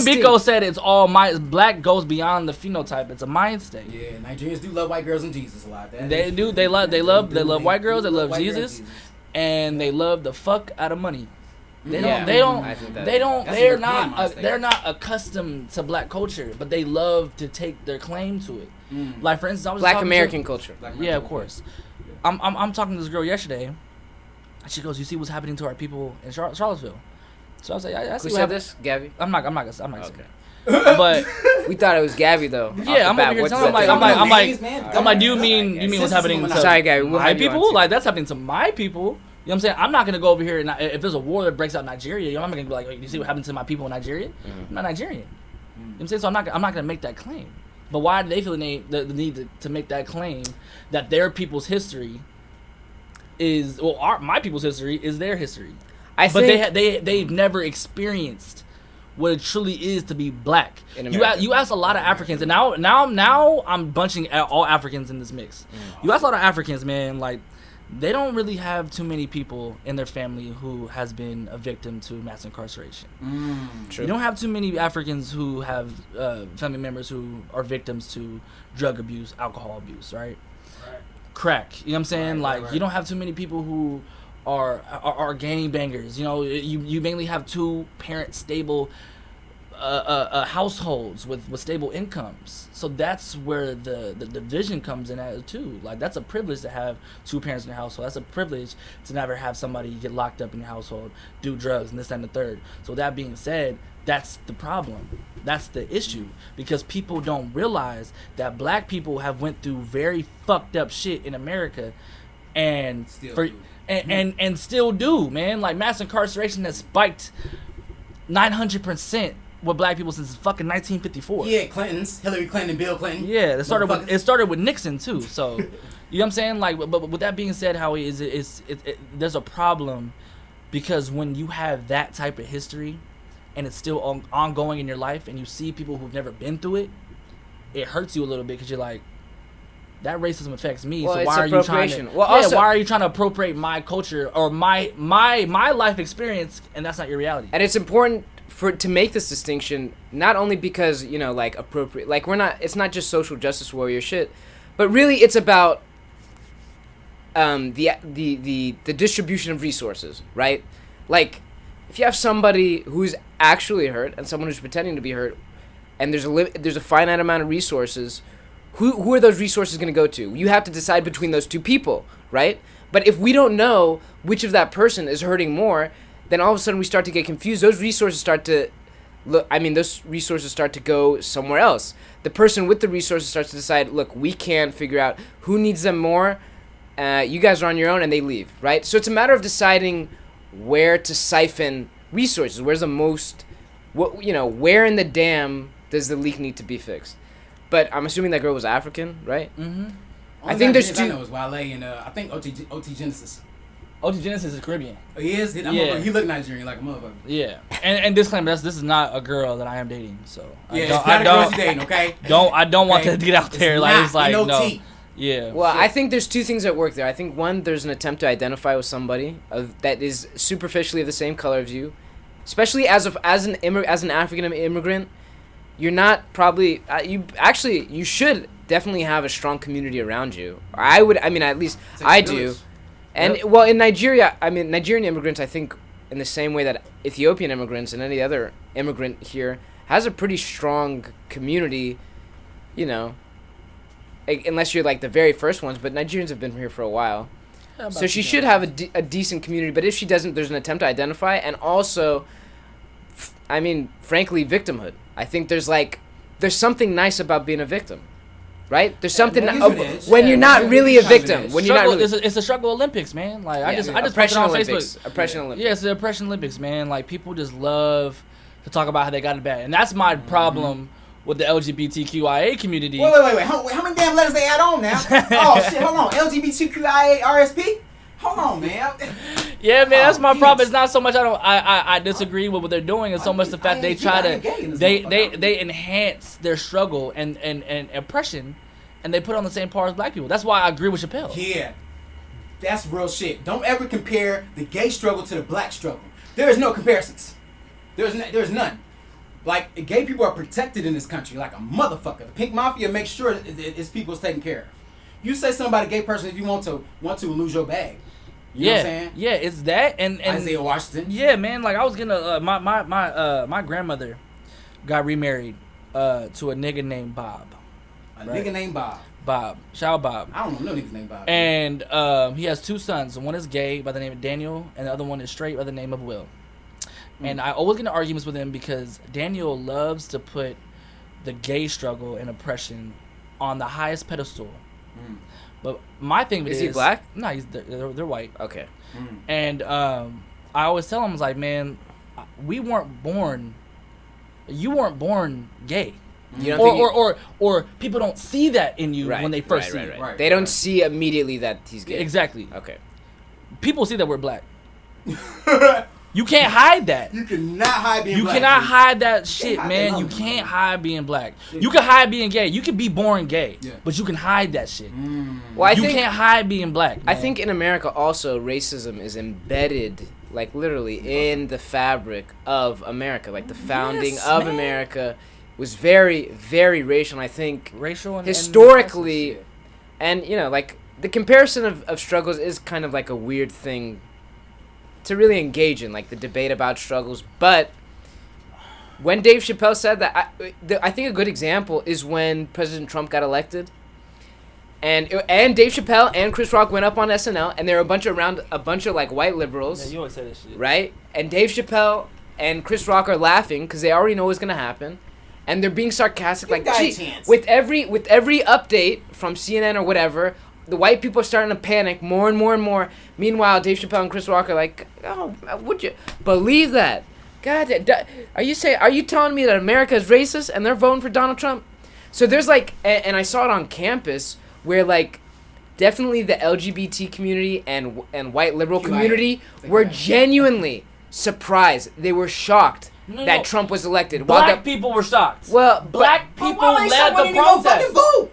Biko said it's all mind. Black goes beyond the phenotype. It's a mind state. Yeah, Nigerians do love white girls and Jesus a lot. They do. They love white girls. They love Jesus, and they love the fuck out of money. They're not accustomed to black culture, but they love to take their claim to it. Mm. Like, for instance, I was black American culture. Yeah, of course. I'm talking to this girl yesterday. She goes, "You see what's happening to our people in Charlottesville?" So I was like, "I see." Who said this, Gabby? I'm not gonna say. But we thought it was Gabby though. Yeah, I'm over here telling I'm like, do you mean what's happening to my people? Like, that's happening to my people. You know what I'm saying? I'm not going to go over here and if there's a war that breaks out in Nigeria, you know, I'm not going to be like, "Oh, you see what happened to my people in Nigeria?" Mm-hmm. I'm not Nigerian. Mm-hmm. You know what I'm saying? So I'm not going to make that claim. But why do they feel the need to make that claim that their people's history is my people's history is their history? They've never experienced what it truly is to be black. You ask a lot of Africans, and now I'm bunching all Africans in this mix. Mm-hmm. You ask a lot of Africans, man, like, they don't really have too many people in their family who has been a victim to mass incarceration. True. You don't have too many Africans who have family members who are victims to drug abuse, alcohol abuse, right? Crack. You know what I'm saying? You don't have too many people who are gang bangers. You know, you mainly have two parent stable households with stable incomes. So that's where the division comes in at too. Like, that's a privilege to have two parents in your household. That's a privilege to never have somebody get locked up in your household, do drugs, and this, that, and the third. So that being said, that's the problem. That's the issue. Because people don't realize that black people have went through very fucked up shit in America and still do, man. Like, mass incarceration has spiked 900% with black people since fucking 1954. Yeah, Hillary Clinton, Bill Clinton. Yeah, it started with Nixon too. So, you know what I'm saying? Like, but with that being said, Howie, there's a problem, because when you have that type of history, and it's still ongoing in your life, and you see people who've never been through it, it hurts you a little bit, because you're like, that racism affects me. Well, so why are you trying to? Why are you trying to appropriate my culture or my life experience? And that's not your reality. And it's important to make this distinction, not only because, you know, like, appropriate, like, we're not. It's not just social justice warrior shit, but really it's about the distribution of resources, right? Like, if you have somebody who's actually hurt and someone who's pretending to be hurt, and there's a finite amount of resources. Who are those resources going to go to? You have to decide between those two people, right? But if we don't know which of that person is hurting more, then all of a sudden we start to get confused. Those resources start to go somewhere else. The person with the resources starts to decide, look, we can figure out who needs them more. You guys are on your own, and they leave, right? So it's a matter of deciding where to siphon resources. Where's the most, where in the dam does the leak need to be fixed? But I'm assuming that girl was African, right? Mm-hmm. I think there's two. I know was Wale and I think OT Genesis. OT Genesis is Caribbean. Oh, he is? He looked Nigerian like a motherfucker. Yeah. And disclaimer, this is not a girl that I am dating, so. I don't want that to get out there. Yeah. Well, I think there's two things at work there. I think, one, there's an attempt to identify with somebody that is superficially the same color as you, especially as an African immigrant. You're not probably... you should definitely have a strong community around you. I do. And, yep. Well, in Nigeria, Nigerian immigrants, I think, in the same way that Ethiopian immigrants and any other immigrant here, has a pretty strong community, you know, unless you're, like, the very first ones, but Nigerians have been here for a while. So she should have a decent community, but if she doesn't, there's an attempt to identify, and also, frankly, victimhood. I think there's something nice about being a victim, right? There's something when you're not really a victim. When you're not really, it's the struggle Olympics, man. Like, I just posted on Facebook. Oppression Olympics. Yeah, it's the oppression Olympics, man. Like, people just love to talk about how they got it bad, and that's my problem with the LGBTQIA community. Wait. How many damn letters they add on now? Oh shit! Hold on, LGBTQIA RSP. Hold on, man. Yeah, man, that's my problem. It's not so much I disagree with what they're doing. It's so much the fact they try to they enhance their struggle and oppression, and they put on the same par as black people. That's why I agree with Chappelle. Yeah, that's real shit. Don't ever compare the gay struggle to the black struggle. There is no comparisons. There's none. Like, gay people are protected in this country like a motherfucker. The pink mafia makes sure that its people's taken care of. You say something about a gay person if you want to lose your bag. You know what I'm saying? Yeah, it's that and Isaiah Washington. Yeah, man. Like I was gonna my grandmother got remarried to a nigga named Bob. Bob. Shout out Bob. I don't know no nigga's named Bob. And he has two sons. One is gay by the name of Daniel, and the other one is straight by the name of Will. Mm. And I always get into arguments with him because Daniel loves to put the gay struggle and oppression on the highest pedestal. Mm. But my thing is... Is he black? No, they're white. Okay. Mm. And I always tell him, like, man, we weren't born... You weren't born gay. Or people don't see that in you when they first see you. Right. They don't see immediately that he's gay. Exactly. Okay. People see that we're black. You can't hide that. You cannot hide being black. You cannot hide that shit, man. You can't hide being black. You can hide being gay. You can be born gay, but you can hide that shit. Well, you can't hide being black, man. I think in America also racism is embedded, like literally, in the fabric of America. Like the founding of America was very, very racial. And I think racial and historically, and you know, like the comparison of struggles is kind of like a weird thing to really engage in, like the debate about struggles. But when Dave Chappelle said that, I think a good example is when President Trump got elected, and Dave Chappelle and Chris Rock went up on SNL, and there were a bunch of like white liberals. Yeah, you always say this shit, right? And Dave Chappelle and Chris Rock are laughing because they already know what's gonna happen, and they're being sarcastic, like, gee, with every update from CNN or whatever, the white people are starting to panic more and more and more. Meanwhile, Dave Chappelle and Chris Rock are like, oh, would you believe that? God, are you telling me that America is racist and they're voting for Donald Trump? So there's like, and I saw it on campus where like definitely the LGBT community and white liberal community were genuinely surprised. They were shocked. No, Trump was elected. Black people were shocked. Well, black people led the protest.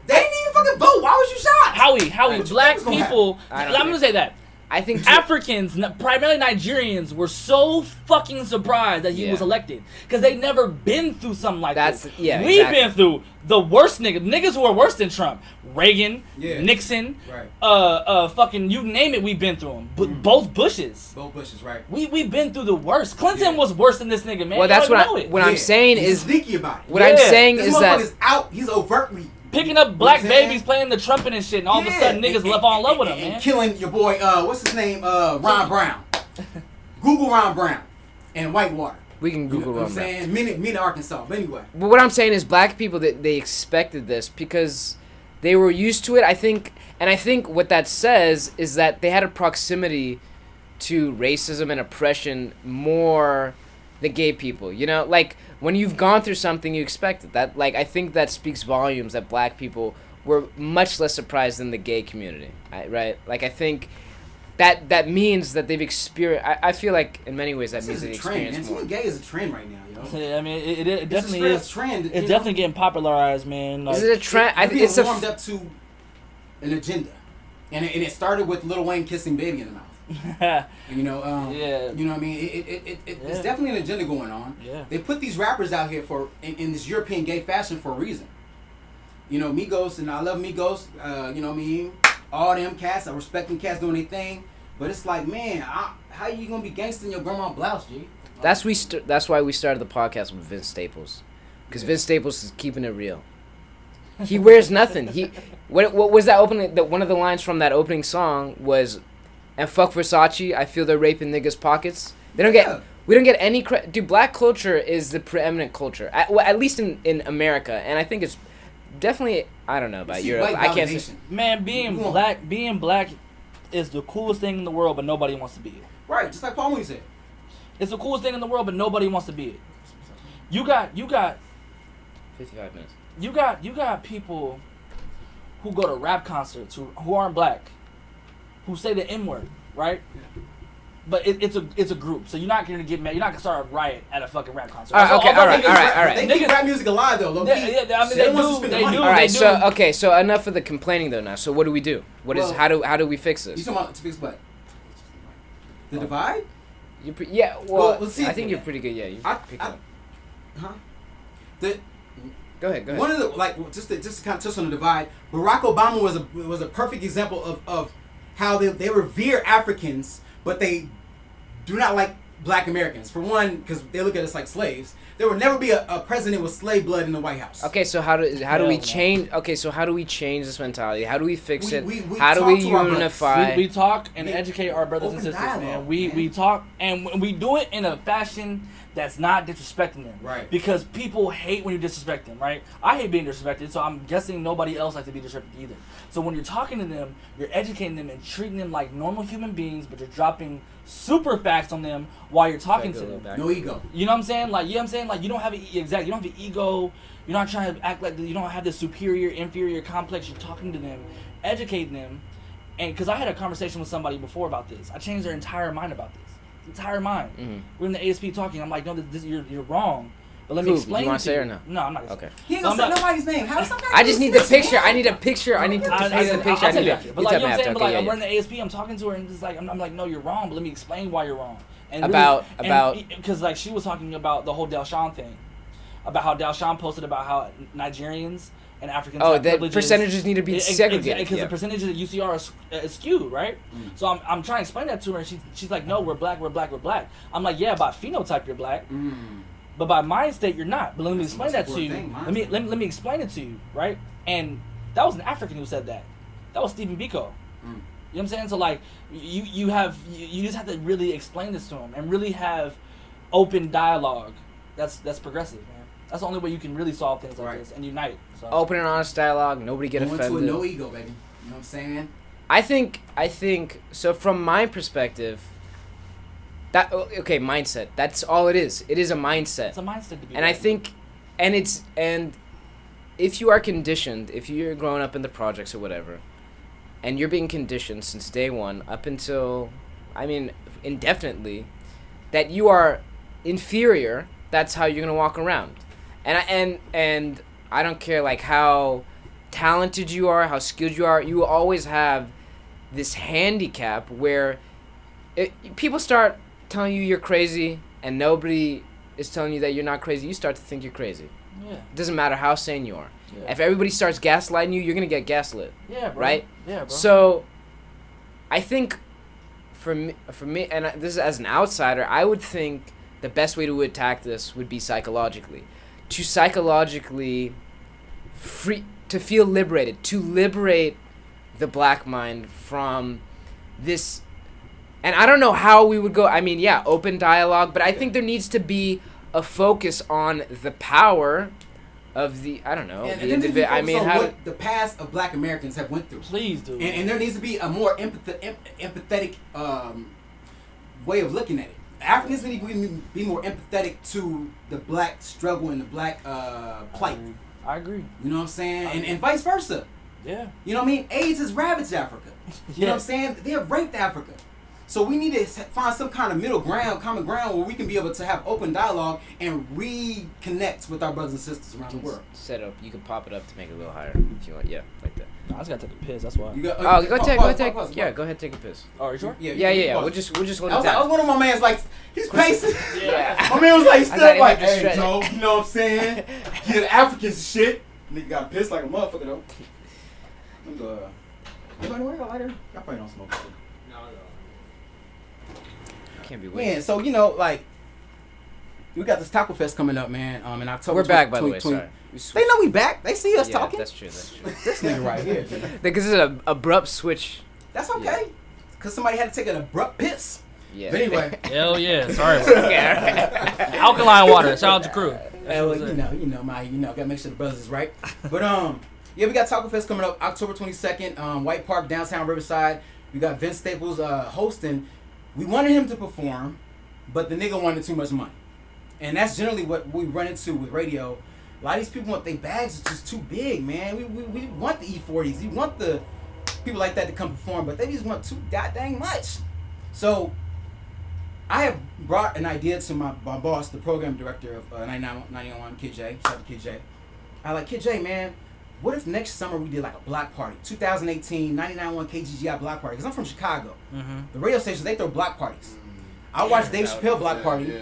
They didn't even fucking vote. Why was you shocked? Howie, black people... I'm going to say that. I think Africans, primarily Nigerians, were so fucking surprised that he was elected. Because they've never been through something like this. Yeah, We've been through the worst niggas who are worse than Trump. Reagan, Nixon, fucking you name it, we've been through them. Both Bushes. Both Bushes, right. We've been through the worst. Clinton was worse than this nigga, man. Well, that's what I'm saying is... He's sneaky about it. What I'm saying is that... This motherfucker's out. He's overtly... Picking up black babies, playing the trumpet and shit, and all of a sudden niggas left all over them, man. And killing your boy, what's his name, Ron Brown. Google Ron Brown and Whitewater. We can Google Ron Brown. I'm saying, Mena, Arkansas, but anyway. But what I'm saying is black people, they expected this because they were used to it, I think. And I think what that says is that they had a proximity to racism and oppression more than gay people, you know? Like... When you've gone through something, you expect it. That, like, I think that speaks volumes that black people were much less surprised than the gay community, right? Like, I think that means that they've experienced... I feel like, in many ways, that means they experienced more. Gay is a trend right now, yo. I mean, it definitely is. It's a trend. It's definitely getting popularized, man. Like, is it a trend? It's warmed up to an agenda. And it started with Lil Wayne kissing baby in the mouth. You know, you know what I mean? It's definitely an agenda going on. Yeah. They put these rappers out here for in this European gay fashion for a reason. You know, Migos, and I love Migos, you know what I mean? All them cats, I respect them cats doing their thing. But it's like, man, how you going to be gangsta in your grandma blouse, G? That's why we started the podcast with Vince Staples. Because Vince Staples is keeping it real. He wears nothing. What was that opening? One of the lines from that opening song was... And fuck Versace, I feel they're raping niggas' pockets. We don't get any credit. Dude, black culture is the preeminent culture, at least in America. And I think it's definitely, I don't know about Europe. I can't say. Man, being black is the coolest thing in the world, but nobody wants to be it. Right, just like Paul Mooney said. It's the coolest thing in the world, but nobody wants to be it. You got 55 minutes. You got people who go to rap concerts who aren't black. Who say the N-word, right? Yeah. But it's a group, so you're not gonna get mad. You're not gonna start a riot at a fucking rap concert. All right. They keep rap music alive though. I mean, they do. All right, so enough of the complaining though. Now, so what do we do? How do we fix this? You talking about to fix what? The divide? I think you're pretty good. Yeah, you picked up. Huh? Go ahead. One of the just to kind of touch on the divide. Barack Obama was a perfect example of how they revere Africans, but they do not like black Americans. For one, because they look at us like slaves. There will never be a president with slave blood in the White House. Okay, so how do we change? Okay, so how do we change this mentality? How do we fix it? How do we unify? We talk and educate our brothers and sisters, dialogue, man. We talk and we do it in a fashion that's not disrespecting them. Right. Because people hate when you disrespect them, right? I hate being disrespected, so I'm guessing nobody else likes to be disrespected either. So when you're talking to them, you're educating them and treating them like normal human beings, but you're dropping super facts on them while you're talking to them. No ego. You know what I'm saying? Like, you know what I'm saying? Like, you don't have an ego. You're not trying to act like you don't have this superior, inferior complex. You're talking to them, educating them. And because I had a conversation with somebody before about this. I changed their entire mind about this. Entire mind. Mm-hmm. We're in the ASP talking. I'm like, no, you're wrong. But let me explain. You want to say or no? No, I'm not gonna say. He ain't gonna say nobody's name. How does somebody? I just need the picture. I need a picture. I need to see the picture. I need it. But like, you know what I'm saying? But like, we're in the ASP. I'm talking to her, and it's like, I'm like, no, you're wrong. But let me explain why you're wrong. And about because like she was talking about the whole Dalshan thing, about how Dalshan posted about how Nigerians and Africans. Oh, that percentages need to be segregated because the percentages at UCR is skewed, right? Mm. So I'm trying to explain that to her, and she's like, no, we're black. I'm like, yeah, by phenotype you're black, but by mind state you're not. But let me explain that to you. Let me explain it to you, right? And that was an African who said that. That was Stephen Biko. Mm. You know what I'm saying? So like, you just have to really explain this to them and really have open dialogue. That's progressive, man. That's the only way you can really solve things like this and unite. So. Open and honest dialogue. Nobody get offended. Went to a no ego, baby. You know what I'm saying? I think. So from my perspective, mindset. That's all it is. It is a mindset. It's a mindset to be. And I think, and if you are conditioned, if you're growing up in the projects or whatever, and you're being conditioned since day one up until, indefinitely, that you are inferior. That's how you're gonna walk around. And I don't care like how talented you are, how skilled you are. You always have this handicap where people start telling you you're crazy, and nobody is telling you that you're not crazy. You start to think you're crazy. Yeah. It doesn't matter how sane you are. Yeah. If everybody starts gaslighting you, you're gonna get gaslit. Yeah, bro. Right? Yeah, bro. So, I think, for me, and this is as an outsider, I would think the best way to attack this would be psychologically. To psychologically free, to feel liberated, to liberate the black mind from this. And I don't know how we would go. Open dialogue, but I think there needs to be a focus on the power of the, I don't know, and the individual. What the past of black Americans have went through. Please do. And there needs to be a more empathetic way of looking at it. Africans need to be more empathetic to the black struggle and the black plight. I agree. You know what I'm saying? And vice versa. Yeah. You know what I mean? AIDS has ravaged Africa. Yeah. You know what I'm saying? They have raped Africa. So we need to find some kind of middle ground, common ground, where we can be able to have open dialogue and reconnect with our brothers and sisters around the world. Set up. You can pop it up to make it a little higher if you want. Yeah, like that. No, I just gotta take a piss. That's why. Go take. Yeah, go ahead, take a piss. Oh, you sure? Yeah. We'll just hold it down. I was one of my man's like, he's pacing. Yeah. My man was like, still like, hey, Joe. You know what I'm saying? You're the Africans shit. Nigga got pissed like a motherfucker though. I'm gonna. Anybody want a lighter? Y'all probably don't smoke. No. Can't be waiting. Man, so we got this Taco Fest coming up, man. In October. We're back, by the way. Sorry. They know we back. They see us talking. That's true. This nigga right here. Because it's an abrupt switch. That's okay. Because somebody had to take an abrupt piss. Yeah. But anyway. Hell yeah. Sorry. Alkaline water. Shout out to crew. Gotta make sure the brothers is right. But we got Taco Fest coming up October 22nd. White Park, downtown Riverside. We got Vince Staples hosting. We wanted him to perform, but the nigga wanted too much money. And that's generally what we run into with radio. A lot of these people want their bags just too big, man. We want the E40s. We want the people like that to come perform, but they just want too goddamn much. So I have brought an idea to my boss, the program director of 99.1 Kid J. Shout out to Kid J. I like, Kid J, man, what if next summer we did like a block party? 2018, 99.1 KGGI block party. Because I'm from Chicago. Mm-hmm. The radio stations, they throw block parties. Mm-hmm. I watched Dave Chappelle block party. Yeah.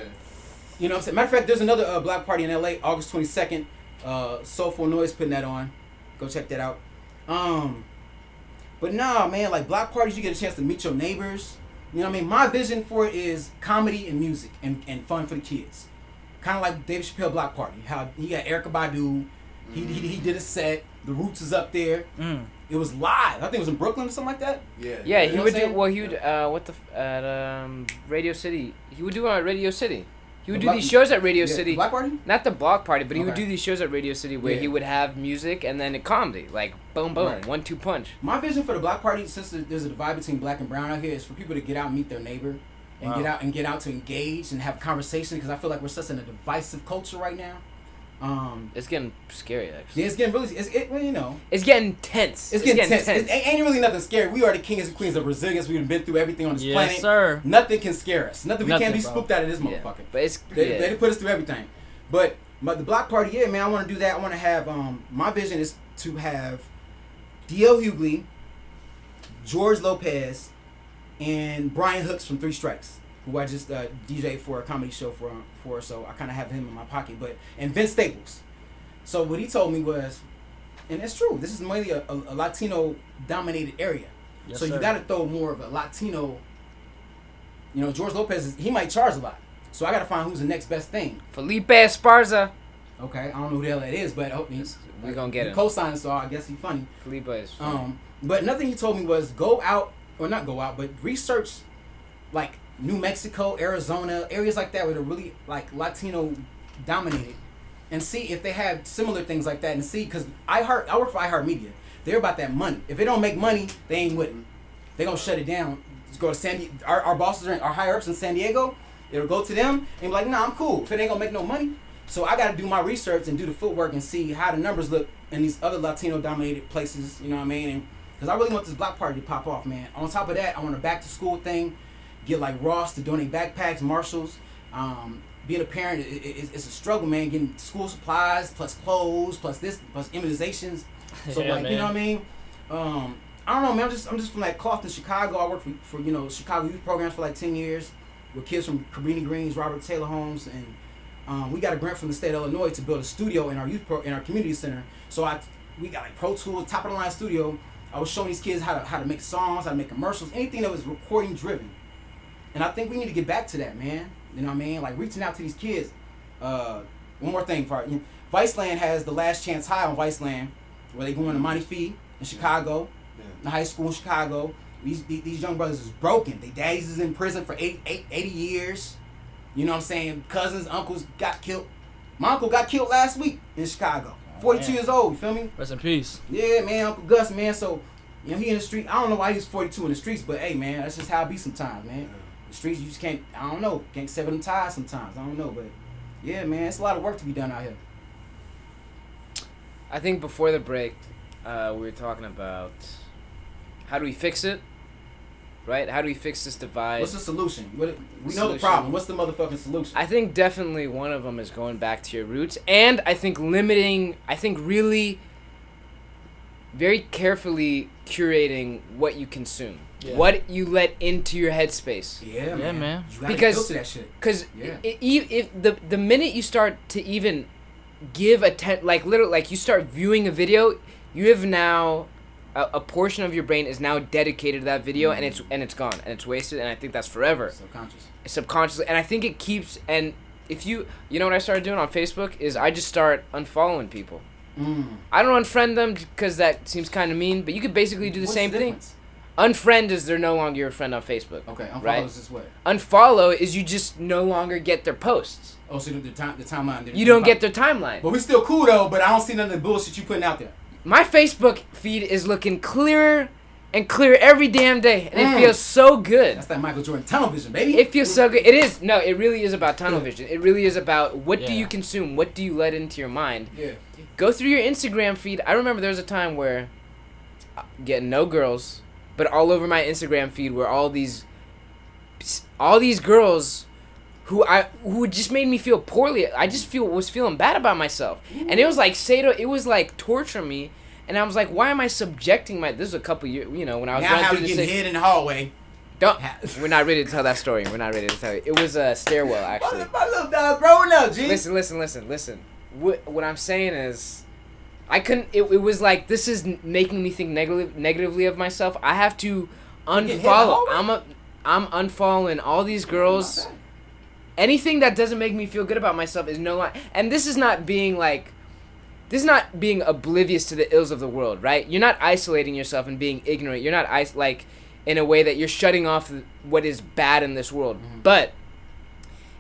You know what I'm saying? Matter of fact, there's another block party in LA, August 22nd. Soulful Noise putting that on. Go check that out. But nah, man, like block parties, you get a chance to meet your neighbors. You know what I mean? My vision for it is comedy and music and fun for the kids. Kind of like Dave Chappelle block party. How he got Erykah Badu. He did a set. The Roots is up there. Mm. It was live. I think it was in Brooklyn or something like that. Yeah. Yeah, you know he would do Radio City. He would do it at Radio City. He would do these shows at Radio City. Block party? Not the block party, but he would do these shows at Radio City where he would have music and then a comedy. Like, boom, boom, 1-2 punch. My vision for the block party, since there's a divide between black and brown out here, is for people to get out and meet their neighbor and get out to engage and have conversation, because I feel like we're such in a divisive culture right now. It's getting scary, actually. Yeah, it's getting really... It's getting tense. It's getting tense. It ain't really nothing scary. We are the kings and queens of resilience. We've been through everything on this planet. Yes, sir. Nothing can scare us. We can't be spooked out of this motherfucker. But it's... They put us through everything. But the block party, yeah, man, I want to do that. I want to have... my vision is to have D.L. Hughley, George Lopez, and Brian Hooks from Three Strikes, who I just DJ for a comedy show for, so I kind of have him in my pocket, and Vince Staples. So what he told me was, and it's true, this is mainly a Latino-dominated area. Yes, so you got to throw more of a Latino, George Lopez, he might charge a lot. So I got to find who's the next best thing. Felipe Esparza. Okay, I don't know who the hell that is, but we're going to get him. Co-signed, so I guess he's funny. Felipe is funny. But another thing he told me was but research, like, New Mexico, Arizona, areas like that where they're really like Latino dominated, and see if they have similar things like that, and see, because I work for iHeartMedia. They're about that money. If they don't make money, they ain't with it. They're going to shut it down. Just go to San Diego. Our bosses are higher ups in San Diego. It'll go to them and be like, nah, I'm cool. If it ain't going to make no money. So I got to do my research and do the footwork and see how the numbers look in these other Latino dominated places, you know what I mean? Because I really want this block party to pop off, man. On top of that, I want a back to school thing. Get like Ross to donate backpacks, Marshalls. Being a parent, it's a struggle, man. Getting school supplies, plus clothes, plus this, plus immunizations. So man. You know what I mean? I don't know, man. I'm just from like Cloth in Chicago. I worked for Chicago youth programs for like 10 years with kids from Cabrini Greens, Robert Taylor Homes, and we got a grant from the state of Illinois to build a studio in our in our community center. So we got like Pro Tools, top of the line studio. I was showing these kids how to make songs, how to make commercials, anything that was recording driven. And I think we need to get back to that, man. You know what I mean? Like, reaching out to these kids. One more thing. Viceland has the Last Chance High on Viceland, where they go into Monty Fee in Chicago, the high school in Chicago. These young brothers is broken. They daddies is in prison for 80 years. You know what I'm saying? Cousins, uncles got killed. My uncle got killed last week in Chicago. 42 years old, you feel me? Rest in peace. Yeah, man, Uncle Gus, man. So, he in the street. I don't know why he's 42 in the streets, but, hey, man, that's just how it be sometimes, man. The streets, you just can't sever them ties sometimes. I don't know, but yeah, man, it's a lot of work to be done out here. I think before the break, we were talking about how do we fix it, right? How do we fix this divide? What's the solution? We know the problem. What's the motherfucking solution? I think definitely one of them is going back to your roots, and I think really very carefully curating what you consume. Yeah. What you let into your headspace. Yeah, man. You gotta go to that shit. Because if the minute you start to even give you start viewing a video, you have now a portion of your brain is now dedicated to that video, mm-hmm. and it's gone and it's wasted, and I think that's forever. Subconsciously, and I think it keeps. And if you know what I started doing on Facebook is I just start unfollowing people. Mm. I don't unfriend them because that seems kind of mean, but you could basically do the same thing. Unfriend is they're no longer your friend on Facebook. Okay, unfollow is this way. Unfollow is you just no longer get their posts. Oh, so the timeline. You don't get their timeline. But we still cool, though, but I don't see none of the bullshit you putting out there. My Facebook feed is looking clearer and clearer every damn day, and it feels so good. That's that Michael Jordan tunnel vision, baby. It feels so good. It is. No, it really is about tunnel vision. It really is about what do you consume, what do you let into your mind. Yeah. Go through your Instagram feed. I remember there was a time where getting no girls... But all over my Instagram feed were all these girls who just made me feel poorly. I just was feeling bad about myself. And it was like torture me. And I was like, why am I subjecting this was a couple years, when I was running through this thing. Now how you getting hit in the hallway. We're not ready to tell that story. It was a stairwell, actually. My little dog growing up, G. Listen. What I'm saying is I couldn't. It was like, this is making me think negatively of myself. I have to unfollow. I'm unfollowing all these girls. Anything that doesn't make me feel good about myself is no lie. And this is not being like, this is not being oblivious to the ills of the world, right? You're not isolating yourself and being ignorant. You're not like in a way that you're shutting off what is bad in this world. Mm-hmm. But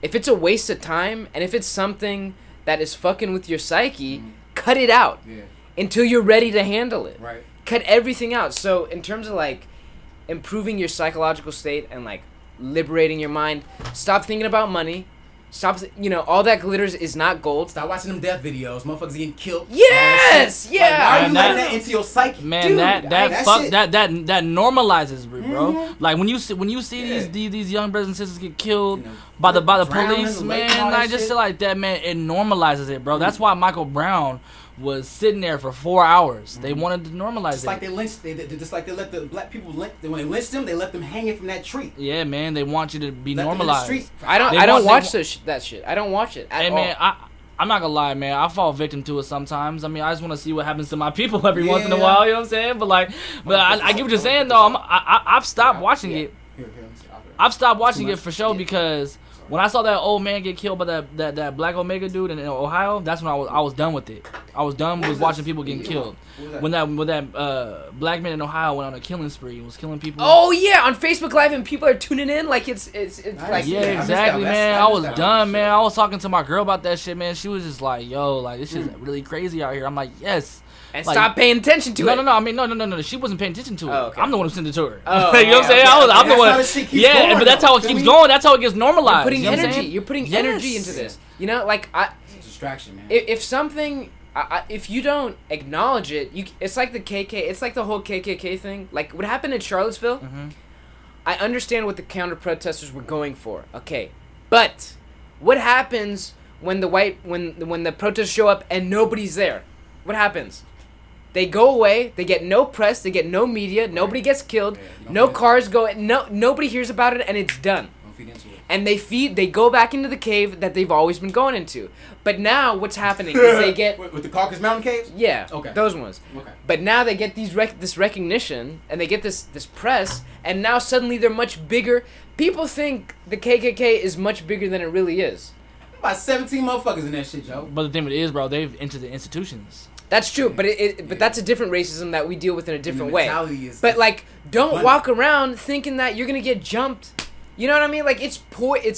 if it's a waste of time and if it's something that is fucking with your psyche, mm-hmm. cut it out until you're ready to handle it. Right. Cut everything out. So in terms of like improving your psychological state and like liberating your mind, stop thinking about money. Stop, you know, all that glitters is not gold. Stop watching them death videos. Motherfuckers getting killed. Yes, yeah. Like, why are you letting that into your psyche, man? Dude, that normalizes, bro. Mm-hmm. Like when you see these young brothers and sisters get killed, you know, by the police, man. Like just shit like that, man. It normalizes it, bro. Mm-hmm. That's why Michael Brown was sitting there for 4 hours. Mm-hmm. They wanted to normalize just it. Like they lynched, just like they let the black people lynch. When they lynched them, they left them hanging from that tree. Yeah, man, they want you to be left normalized. I don't watch that shit. I don't watch it. Hey, man, I'm not gonna lie, man. I fall victim to it sometimes. I mean, I just want to see what happens to my people every once in a while. You know what I'm saying? But I get what you're saying though. I've stopped watching it. I've stopped watching it for sure because when I saw that old man get killed by that black Omega dude in Ohio, that's when I was done with it. I was done with watching people getting killed. When that black man in Ohio went on a killing spree and was killing people. Oh yeah, on Facebook Live and people are tuning in like it's like exactly, man. I was done, man. I was talking to my girl about that shit, man. She was just like, "Yo, like this shit's really crazy out here." I'm like, "Yes." And like, stop paying attention to it. No. I mean, no. She wasn't paying attention to it. Oh, okay. I'm the one who sent it to her. Oh, you know what I'm saying? I'm the one. How shit keeps going, but that's how it keeps going. That's how it gets normalized. You're putting energy into this. You know, like it's a distraction, man. If you don't acknowledge it, it's like the KKK. It's like the whole KKK thing. Like what happened in Charlottesville. Mm-hmm. I understand what the counter protesters were going for. Okay, but what happens when the protests show up and nobody's there? What happens? They go away. They get no press. They get no media. Nobody gets killed. No cars go. Nobody hears about it, and it's done. And they go back into the cave that they've always been going into. But now what's happening is they get with the Caucasus Mountain caves. Yeah. Okay. Those ones. Okay. But now they get these this recognition, and they get this press, and now suddenly they're much bigger. People think the KKK is much bigger than it really is. About 17 motherfuckers in that shit, yo. But the thing is, bro, they've entered the institutions. That's true, but but that's a different racism that we deal with in a different way. But like, don't walk around thinking that you're gonna get jumped. You know what I mean? Like it's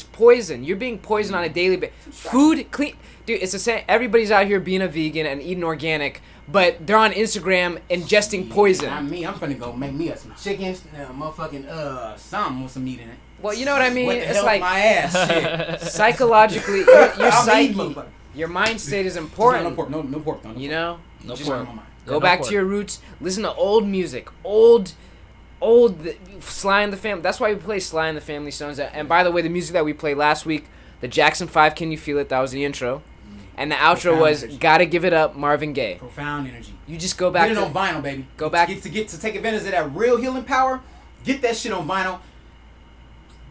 poison. You're being poisoned on a daily basis. Food, clean, dude. It's the same. Everybody's out here being a vegan and eating organic, but they're on Instagram ingesting poison. I mean, I'm finna go make me some chicken, motherfucking something with some meat in it. Well, you know what I mean? It's like my ass. Shit. Psychologically, your psyche. Your mind state is important. No pork. No pork. No pork. You know? No pork. Go back to your roots. Listen to old music. Old Sly and the Family. That's why we play Sly and the Family Stones. And by the way, the music that we played last week, the Jackson 5, Can You Feel It? That was the intro. And the outro was Gotta Give It Up, Marvin Gaye. Profound energy. You just go back. Get it on vinyl, baby. Go back. To take advantage of that real healing power, get that shit on vinyl.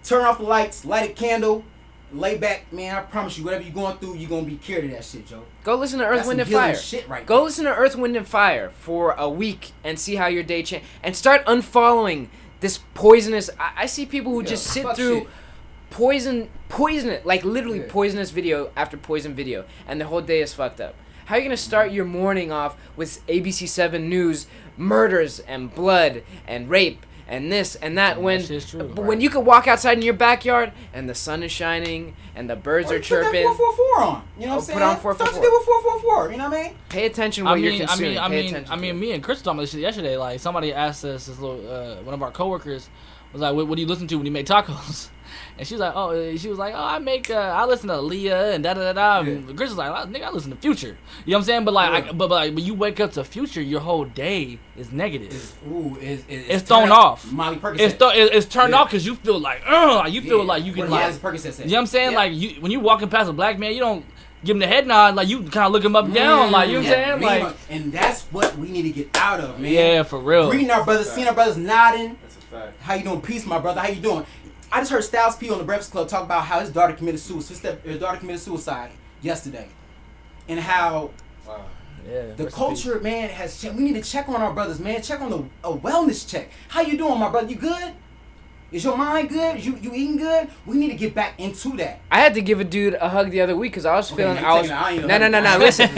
Turn off the lights. Light a candle. Lay back, man. I promise you, whatever you're going through, you're going to be cured of that shit, Joe. Go listen to Earth, Wind, and Fire. Go listen to Earth, Wind, and Fire for a week and see how your day changes. And start unfollowing this poisonous... I see people who just sit through shit. Poison, like literally poisonous video after poison video, and the whole day is fucked up. How are you going to start your morning off with ABC7 News, murders and blood and rape? And this and that, when you can walk outside in your backyard and the sun is shining and the birds are chirping. Put that 444 on. You know what I'm saying? Put on 444. Start to do with 444. You know what I mean? Pay attention when you're consuming. I mean, me and Chris talked about this shit yesterday. Like somebody asked us, this little one of our coworkers was like, "What do you listen to when you make tacos?" And she was like, I listen to Aaliyah and da da da da. And Chris was like, "Nigga, I listen to Future." You know what I'm saying? But like, but you wake up to Future, your whole day is negative. It's thrown off. Molly Percocet. It's turned off because you feel like, you can like. Percocet. You know what I'm saying? Yeah. Like when you walking past a black man, you don't give him the head nod, like you kind of look him up and down, like you know what I'm saying, like. And that's what we need to get out of, man. Yeah, for real. Greeting our brothers, seeing our brothers nodding. That's a fact. How you doing, peace, my brother? How you doing? I just heard Styles P on the Breakfast Club talk about how his daughter committed suicide yesterday, and how Yeah. The culture, man, has changed. We need to check on our brothers, man. Check on a wellness check. How you doing, my brother? You good? Is your mind good? You eating good? We need to get back into that. I had to give a dude a hug the other week because I was feeling Listen. Listen.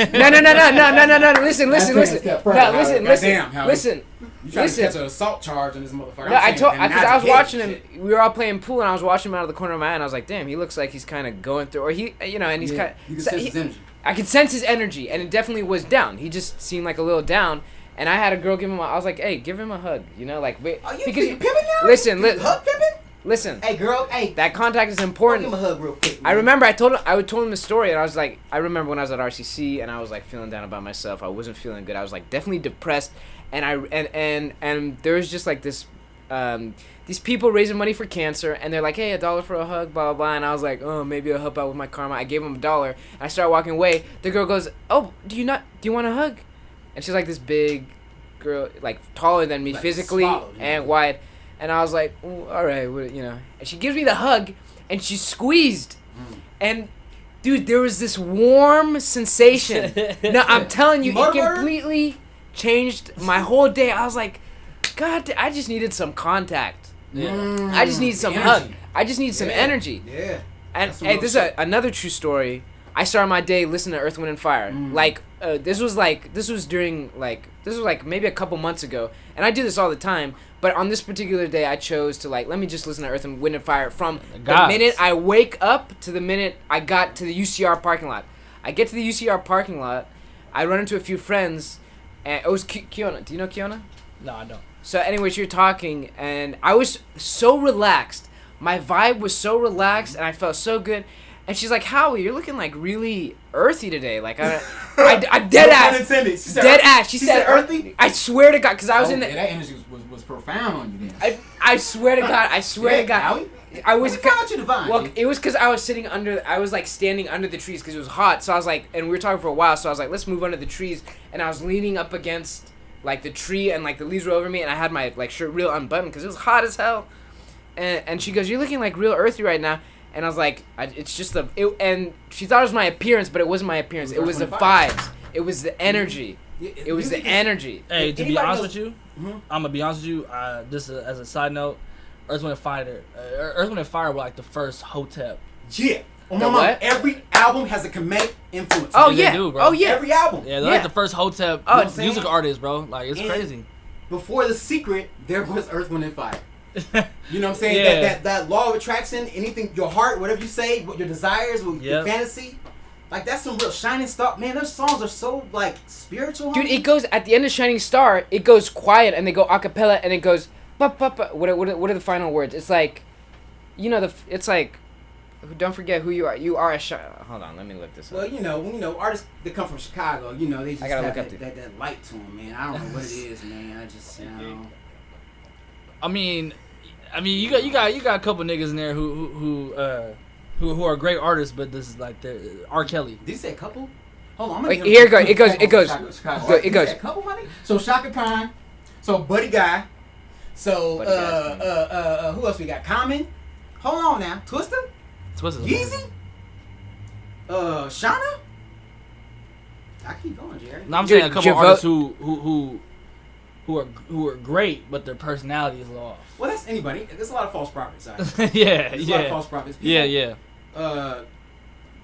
You trying to catch an assault charge on this motherfucker. No, I told because I was watching him. We were all playing pool and I was watching him out of the corner of my eye and I was like, damn, he looks like he's kind of going through, or he, you know, and he's kind of. You can sense his energy. I could sense his energy, and it definitely was down. He just seemed like a little down. And I had a girl give him. I was like, "Hey, give him a hug." You know, like, are you pimping now? Listen, hug pimping. Listen. Hey, girl. Hey. That contact is important. Give him a hug real quick. Man. I remember I told him the story, and I was like, I remember when I was at RCC, and I was like feeling down about myself. I wasn't feeling good. I was like definitely depressed, and I there was just like this, these people raising money for cancer, and they're like, "Hey, $1 for a hug," blah blah blah. And I was like, "Oh, maybe I'll help out with my karma." I gave him $1. I started walking away. The girl goes, "Oh, do you want a hug?" And she's like this big girl, like taller than me, like physically and wide. And I was like, all right, you know. And she gives me the hug, and she squeezed. And, dude, there was this warm sensation. No, I'm telling you, it completely changed my whole day. I was like, God, I just needed some contact. Yeah. I just need some hug. I just need some energy. Yeah. And hey, this is another true story. I started my day listening to Earth, Wind, and Fire. Like, this was maybe a couple months ago. And I do this all the time. But on this particular day, I chose to, like, let me just listen to Earth, Wind, and Fire from the minute I wake up to the minute I got to the UCR parking lot. I get to the UCR parking lot. I run into a few friends. And it was Kiona. Do you know Kiona? No, I don't. So, anyways, you're talking. And I was so relaxed. My vibe was so relaxed. And I felt so good. And she's like, Howie, you're looking like really earthy today. Like, I'm dead ass. She said earthy? I swear to God, because I was in the... Yeah, that energy was profound on you then. I swear to God, Howie? I was... How about you divine? Well, it was because I was standing under the trees because it was hot. So I was like, and we were talking for a while, so I was like, let's move under the trees. And I was leaning up against, like, the tree, and, like, the leaves were over me, and I had my, like, shirt real unbuttoned because it was hot as hell. And she goes, you're looking, like, real earthy right now. And I was like, it's just and she thought it was my appearance, but it wasn't my appearance. It was the vibes. It was the energy. It was the energy. Hey, to be honest with you, I'm going to be honest with you, just as a side note, Earth, Wind, and Fire were like the first hotep. Yeah. Every album has a Kemet influence. Oh, yeah. Do, bro. Oh, yeah. Every album. Yeah, they're like the first hotep music artists, bro. Like, it's crazy. Before The Secret, there was Earth, Wind, and Fire. You know what I'm saying? Yeah. That law of attraction, anything, your heart, whatever you say, what your desires, your fantasy, like that's some real Shining Star. Man, those songs are so like spiritual. Dude, it goes at the end of Shining Star, it goes quiet and they go acapella and it goes ba ba ba. What are the final words? It's like, you know, it's like, don't forget who you are. You are a hold on, let me look this up. Well, you know, artists that come from Chicago, you know, they just have that light to them, man. I don't know what it is, man. I just I mean, you got a couple niggas in there who are great artists, but this is like the R. Kelly. Did you say a couple? Hold on, I'm gonna here it goes. It goes. A couple, honey. So Shaka Khan, so Buddy Guy, so Buddy who else we got? Common. Hold on now, Twista, Yeezy, Shauna. I keep going, Jerry. No, I'm saying a couple artists who are great, but their personality is a little off. Well, that's anybody. There's a lot of false prophets. There's a lot of false prophets. People,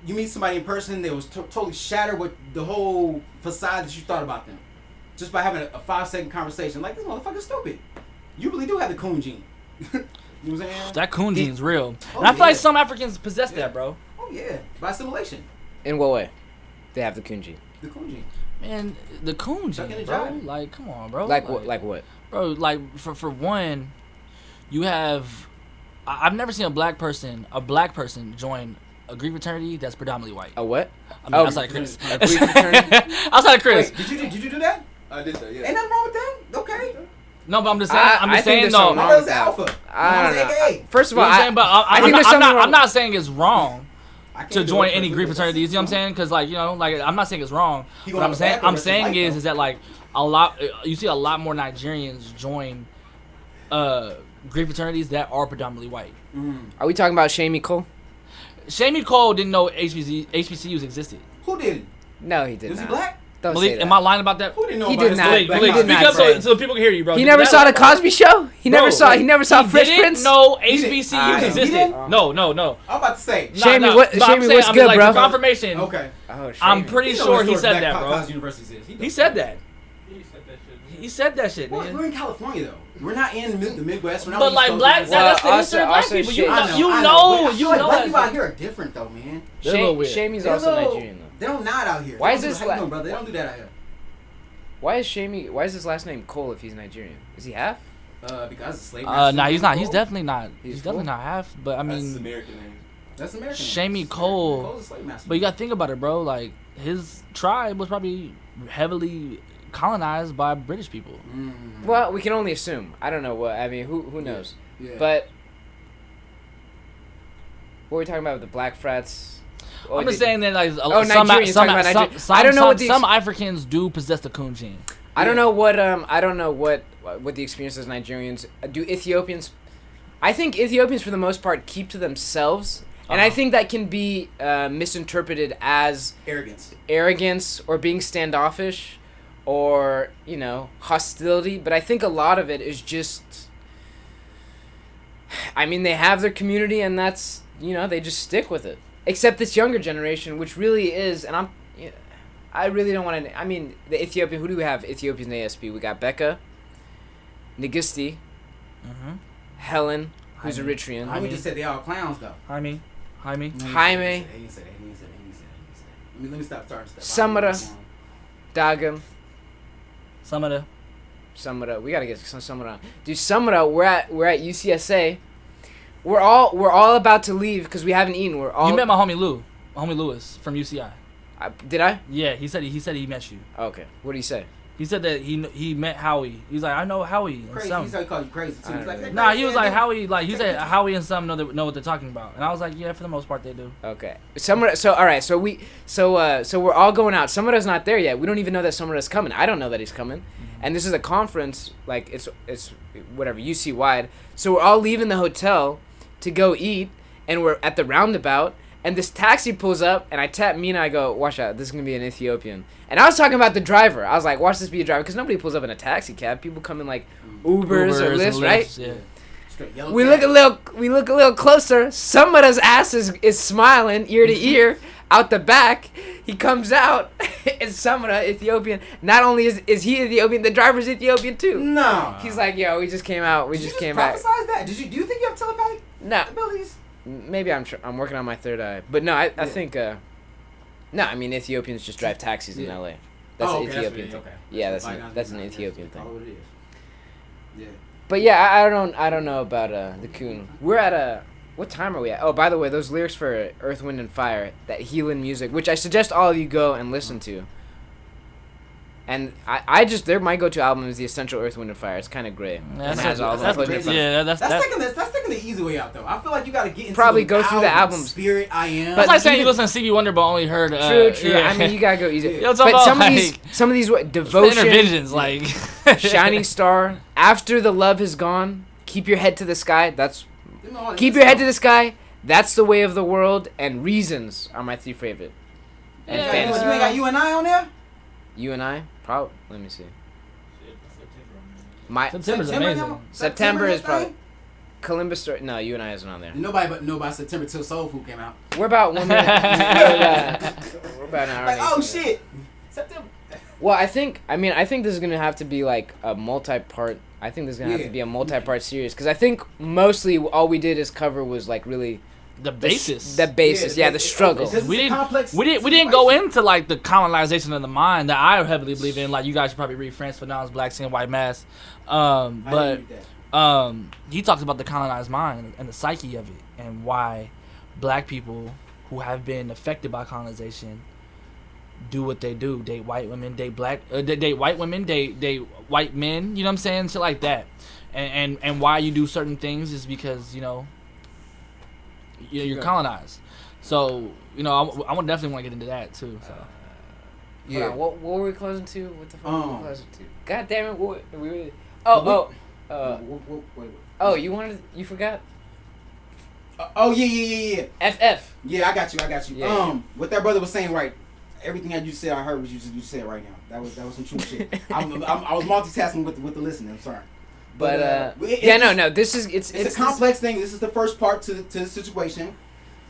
you meet somebody in person, they was totally shattered with the whole facade that you thought about them, just by having a 5-second conversation. Like, this motherfucker's stupid. You really do have the coon gene. You know what I'm saying? That coon gene's real. Oh, and I feel like some Africans possess that, bro. Oh yeah, by assimilation. In what way? They have the coon gene. The coon gene. Man, the coon gene, bro. Like, come on, bro. Like what? Like what? Bro, like for one, you have. I've never seen a black person join a Greek fraternity that's predominantly white. A what? I mean, outside of Chris. A Greek fraternity. Outside of Chris. Wait, did you do that? I did that. Yeah. Ain't nothing wrong with that. Okay. No, but I'm just saying. I'm just saying. No, that was alpha. I don't know. First of all, I'm not saying it's wrong. To join any Greek fraternities, you know what I'm saying? Because, like, you know, like, I'm not saying it's wrong. What I'm saying is that, like, you see a lot more Nigerians join Greek fraternities that are predominantly white. Mm. Are we talking about Shamie Cole? Shamie Cole didn't know HBCUs existed. Who did? No, he didn't. Was he black? Malik, am I lying about that? Who didn't know about that? Malik, speak up so people can hear you, bro. He never saw The Cosby Show? He never saw Fresh Prince? No, HBCUs existed. No. I'm about to say. Shamey, what's good, bro? Confirmation. Okay. I'm pretty sure he said that, bro. He said that. He said that shit. Well, we're in California though. We're not in the Midwest. We're not. But like black, that's the history of black people. You know. Black people out here are different though, man. Shamey's also Nigerian though. They don't nod out here. Why is this? They don't do that out here. Why is Shamey? Why is his last name Cole if he's Nigerian? Is he half? Because of slavery. Nah, he's not. He's definitely not. He's definitely not half. But I mean, that's American name. That's American. Shamey Cole. Cole's a slave master. But you gotta think about it, bro. Like his tribe was probably heavily colonized by British people. Mm. Well, we can only assume. I don't know what. I mean, who knows? Yeah. But what were we talking about with the black frats? Oh, I'm just saying that like some I don't know what some Africans do possess the coon gene. I don't know what the experience is Nigerians do. Ethiopians, I think Ethiopians for the most part keep to themselves. And I think that can be misinterpreted as arrogance or being standoffish. Or, you know, hostility. But I think a lot of it is just... I mean, they have their community and that's... You know, they just stick with it. Except this younger generation, which really is... And I'm... You know, I really don't want to... I mean, the Ethiopian... Who do we have? Ethiopians in ASB. We got Becca. Ngisti. Mm-hmm. Helen, who's Eritrean. We just said they all clowns, though. Jaime. Let me stop starting stuff. Samara. Dagam. Samara. We gotta get Samara on. Dude, Samara, we're at UCSA. We're all about to leave because we haven't eaten. You met my homie Lou, Lewis from UCI. Did I? Yeah, he said he met you. Okay, what did he say? He said that he met Howie. He's like, I know Howie. Crazy. He's like called you crazy too. He's like, hey, nah, he was like Howie. Like he said Howie and some know what they're talking about. And I was like, yeah, for the most part they do. Okay, Samara. So all right, so we're all going out. Samara's not there yet. We don't even know that Samara's coming. I don't know that he's coming. Mm-hmm. And this is a conference, like it's whatever UC wide. So we're all leaving the hotel to go eat, and we're at the roundabout. And this taxi pulls up, and I tap Mina. I go, watch out, this is going to be an Ethiopian. And I was talking about the driver. I was like, watch this be a driver, because nobody pulls up in a taxi cab. People come in like Ubers or Lyfts, right? Yeah. We look a little closer. Somebody's ass is smiling ear to ear out the back. He comes out, and Samara, Ethiopian. Not only is he Ethiopian, the driver's Ethiopian too. No. He's like, yo, we just came out. Did you prophesize that? Do you think you have telepathic abilities? Maybe I'm working on my third eye, but no, I think Ethiopians just drive taxis in LA. That's an Ethiopian thing. Yeah, that's an Ethiopian thing. Yeah. But yeah, I don't know about the coon. We're at what time are we at? Oh, by the way, those lyrics for Earth, Wind and Fire, that healing music, which I suggest all of you go and listen to. And they're my go-to album is The Essential Earth, Wind, and Fire. It's kind of great. That's taking the easy way out, though. I feel like you got to get into probably go through the albums. Spirit, I Am. That's like saying you listen to Stevie Wonder, but only heard... True. Yeah. I mean, you got to go easy. Yeah. But some of these Devotion... Interventions, like... Shining Star. After the Love Has Gone. Keep Your Head to the Sky. That's The Way of the World. And Reasons are my three favorite. And Fantasy. You ain't got You and I on there? You and I? Probably. Let me see. September's amazing. September is probably... Columbus Story. No, You and I isn't on there. Nobody September till Soul Food came out. We're about 1 minute. We're about an hour. Like, oh, shit. September. Well, I think this is going to have to be like a multi-part... I think there's going to have to be a multi-part series. Because I think mostly all we did is cover was like really... The basis. The struggle. We didn't go into like the colonization of the mind that I heavily believe in. Like you guys should probably read Francis Fanon's Black Sin, White Mass. But he talks about the colonized mind and the psyche of it, and why black people who have been affected by colonization do what they do: date white women, date white men. You know what I'm saying? Shit like that. And why you do certain things is because you know. You're colonized, so you know I would definitely want to get into that too. So. What were we closing to? What the fuck were we closing to? God damn it! You forgot? You forgot? Yeah. FF. Yeah, I got you. With that brother was saying, right? everything that you said, I heard what you said right now. That was some true shit. I was multitasking with the listening. I'm sorry. This is a complex thing. This is the first part to the situation.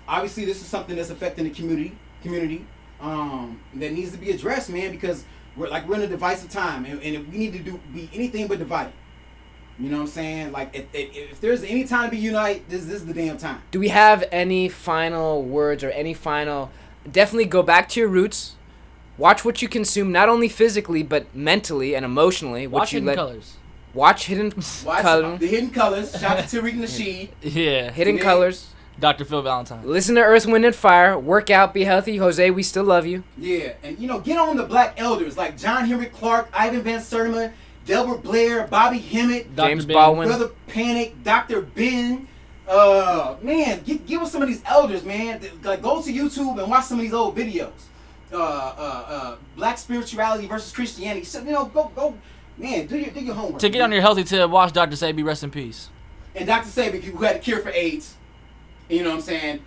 Obviously, this is something that's affecting the community that needs to be addressed, man. Because we're in a divisive time, and we need to be anything but divided. You know what I'm saying? Like, if there's any time to be united, this is the damn time. Do we have any final words or any final? Definitely go back to your roots. Watch what you consume, not only physically but mentally and emotionally. Watch The Hidden Colors. Shout out to Tariq Nasheed. Yeah. Hidden Colors. Dr. Phil Valentine. Listen to Earth, Wind, and Fire. Work out. Be healthy. Jose, we still love you. Yeah. And, get on the black elders like John Henry Clark, Ivan Van Sertima, Delbert Blair, Bobby Hemmett, James Baldwin, Brother Panic, Dr. Ben. Man, get with some of these elders, man. Like, go to YouTube and watch some of these old videos. Black Spirituality versus Christianity. So, go. Man, do your homework. To get on your healthy tip, watch Dr. Sebi, rest in peace. And Dr. Sebi, who had a cure for AIDS, you know what I'm saying?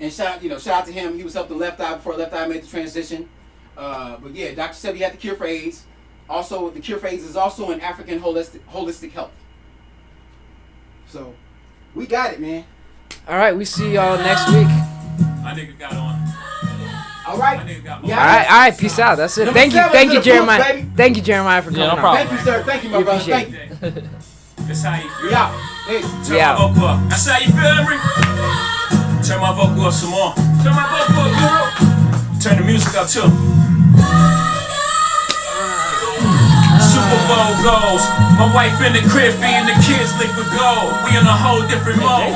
And shout out to him. He was helping Left Eye before Left Eye made the transition. But yeah, Dr. Sebi had the cure for AIDS. Also, the cure for AIDS is also in African holistic health. So, we got it, man. All right, we see y'all next week. My nigga got on. All right. All right. Peace out. That's it. Thank you, Jeremiah. Thank you, Jeremiah, for coming. Yeah, no problem. Thank you, sir. Thank you, my brother. Thank you. That's how you feel. Yeah. That's how you feel, Henry. Turn my vocal up some more. Turn my vocal up, girl. Turn the music up too. Super Bowl goals. My wife in the crib, feeding the kids liquid gold. We in a whole different mode.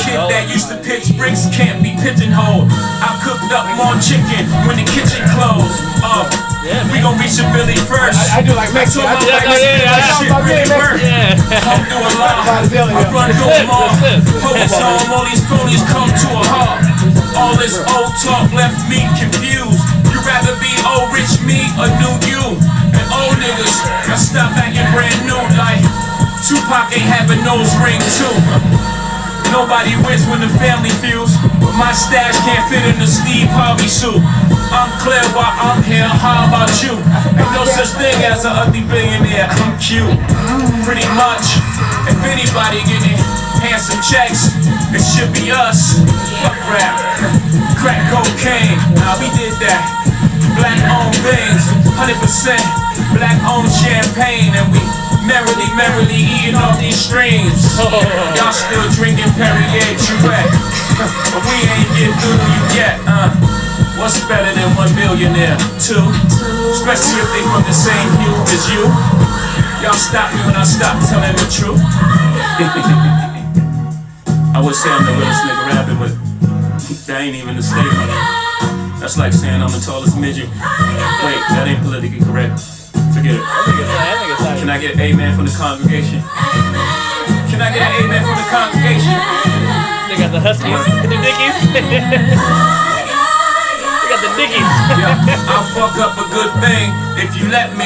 Kid that used to pitch bricks can't be pigeonholed. I cooked up more chicken when the kitchen closed. We gon' reach a Philly first. I do like Mexican. Come through a lot. I run through them all. Focus on all these ponies come to a halt. All this old talk left me confused. You'd rather be old rich me or new you. Old niggas, I stop acting brand new like Tupac ain't have a nose ring too. Nobody wins when the family feels, but my stash can't fit in the Steve Harvey suit. I'm clear why I'm here, how about you? Ain't no such thing as an ugly billionaire, I'm cute. Pretty much, if anybody getting handsome checks, it should be us. Fuck rap, crack cocaine, nah we did that. Black owned things, 100%. Black owned champagne and we merrily eating off these streams. Y'all still drinking Perrier Jouet, but we ain't get through you yet. What's better than one billionaire? Two, especially if they from the same hue as you. Y'all stop me when I stop telling the truth. I would say I'm the realest nigga rapping, but that ain't even a statement. That's like saying I'm the tallest midget. Wait, that ain't politically correct. Can I get an amen from the congregation? Can I get an amen from the congregation? They got the Huskies, the Dickies. They got the Dickies. I'll fuck up a good thing if you let me.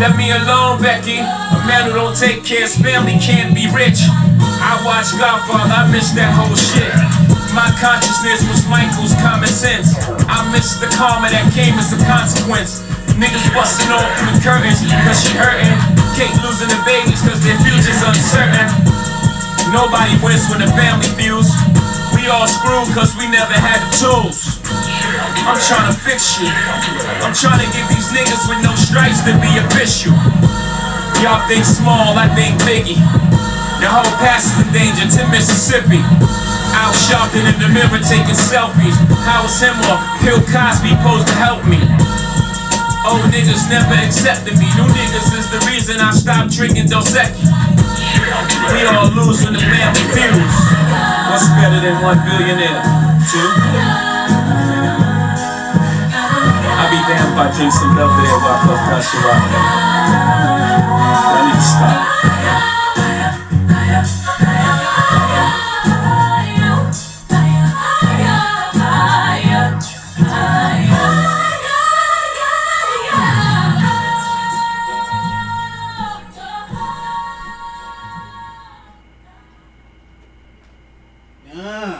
Let me alone, Becky. A man who don't take care of his family can't be rich. I watched Godfather, I missed that whole shit. My consciousness was Michael's common sense. I missed the karma that came as a consequence. Niggas busting off through the curtains cause she hurting. Kate losing the babies cause their future's uncertain. Nobody wins when the family feels. We all screwed cause we never had the tools. I'm trying to fix you. I'm trying to give these niggas with no stripes to be official. Y'all think small, I think biggie. The whole past is a danger to Mississippi. Out shopping in the mirror taking selfies. How is him or Bill Cosby supposed to help me? Old niggas never accepted me. New niggas is the reason I stopped drinking Dos Equis. We all lose when the family feels. What's better than one billionaire? Two? I be damned if I drink some Belvedere while I puff that Ciroc. I need to stop.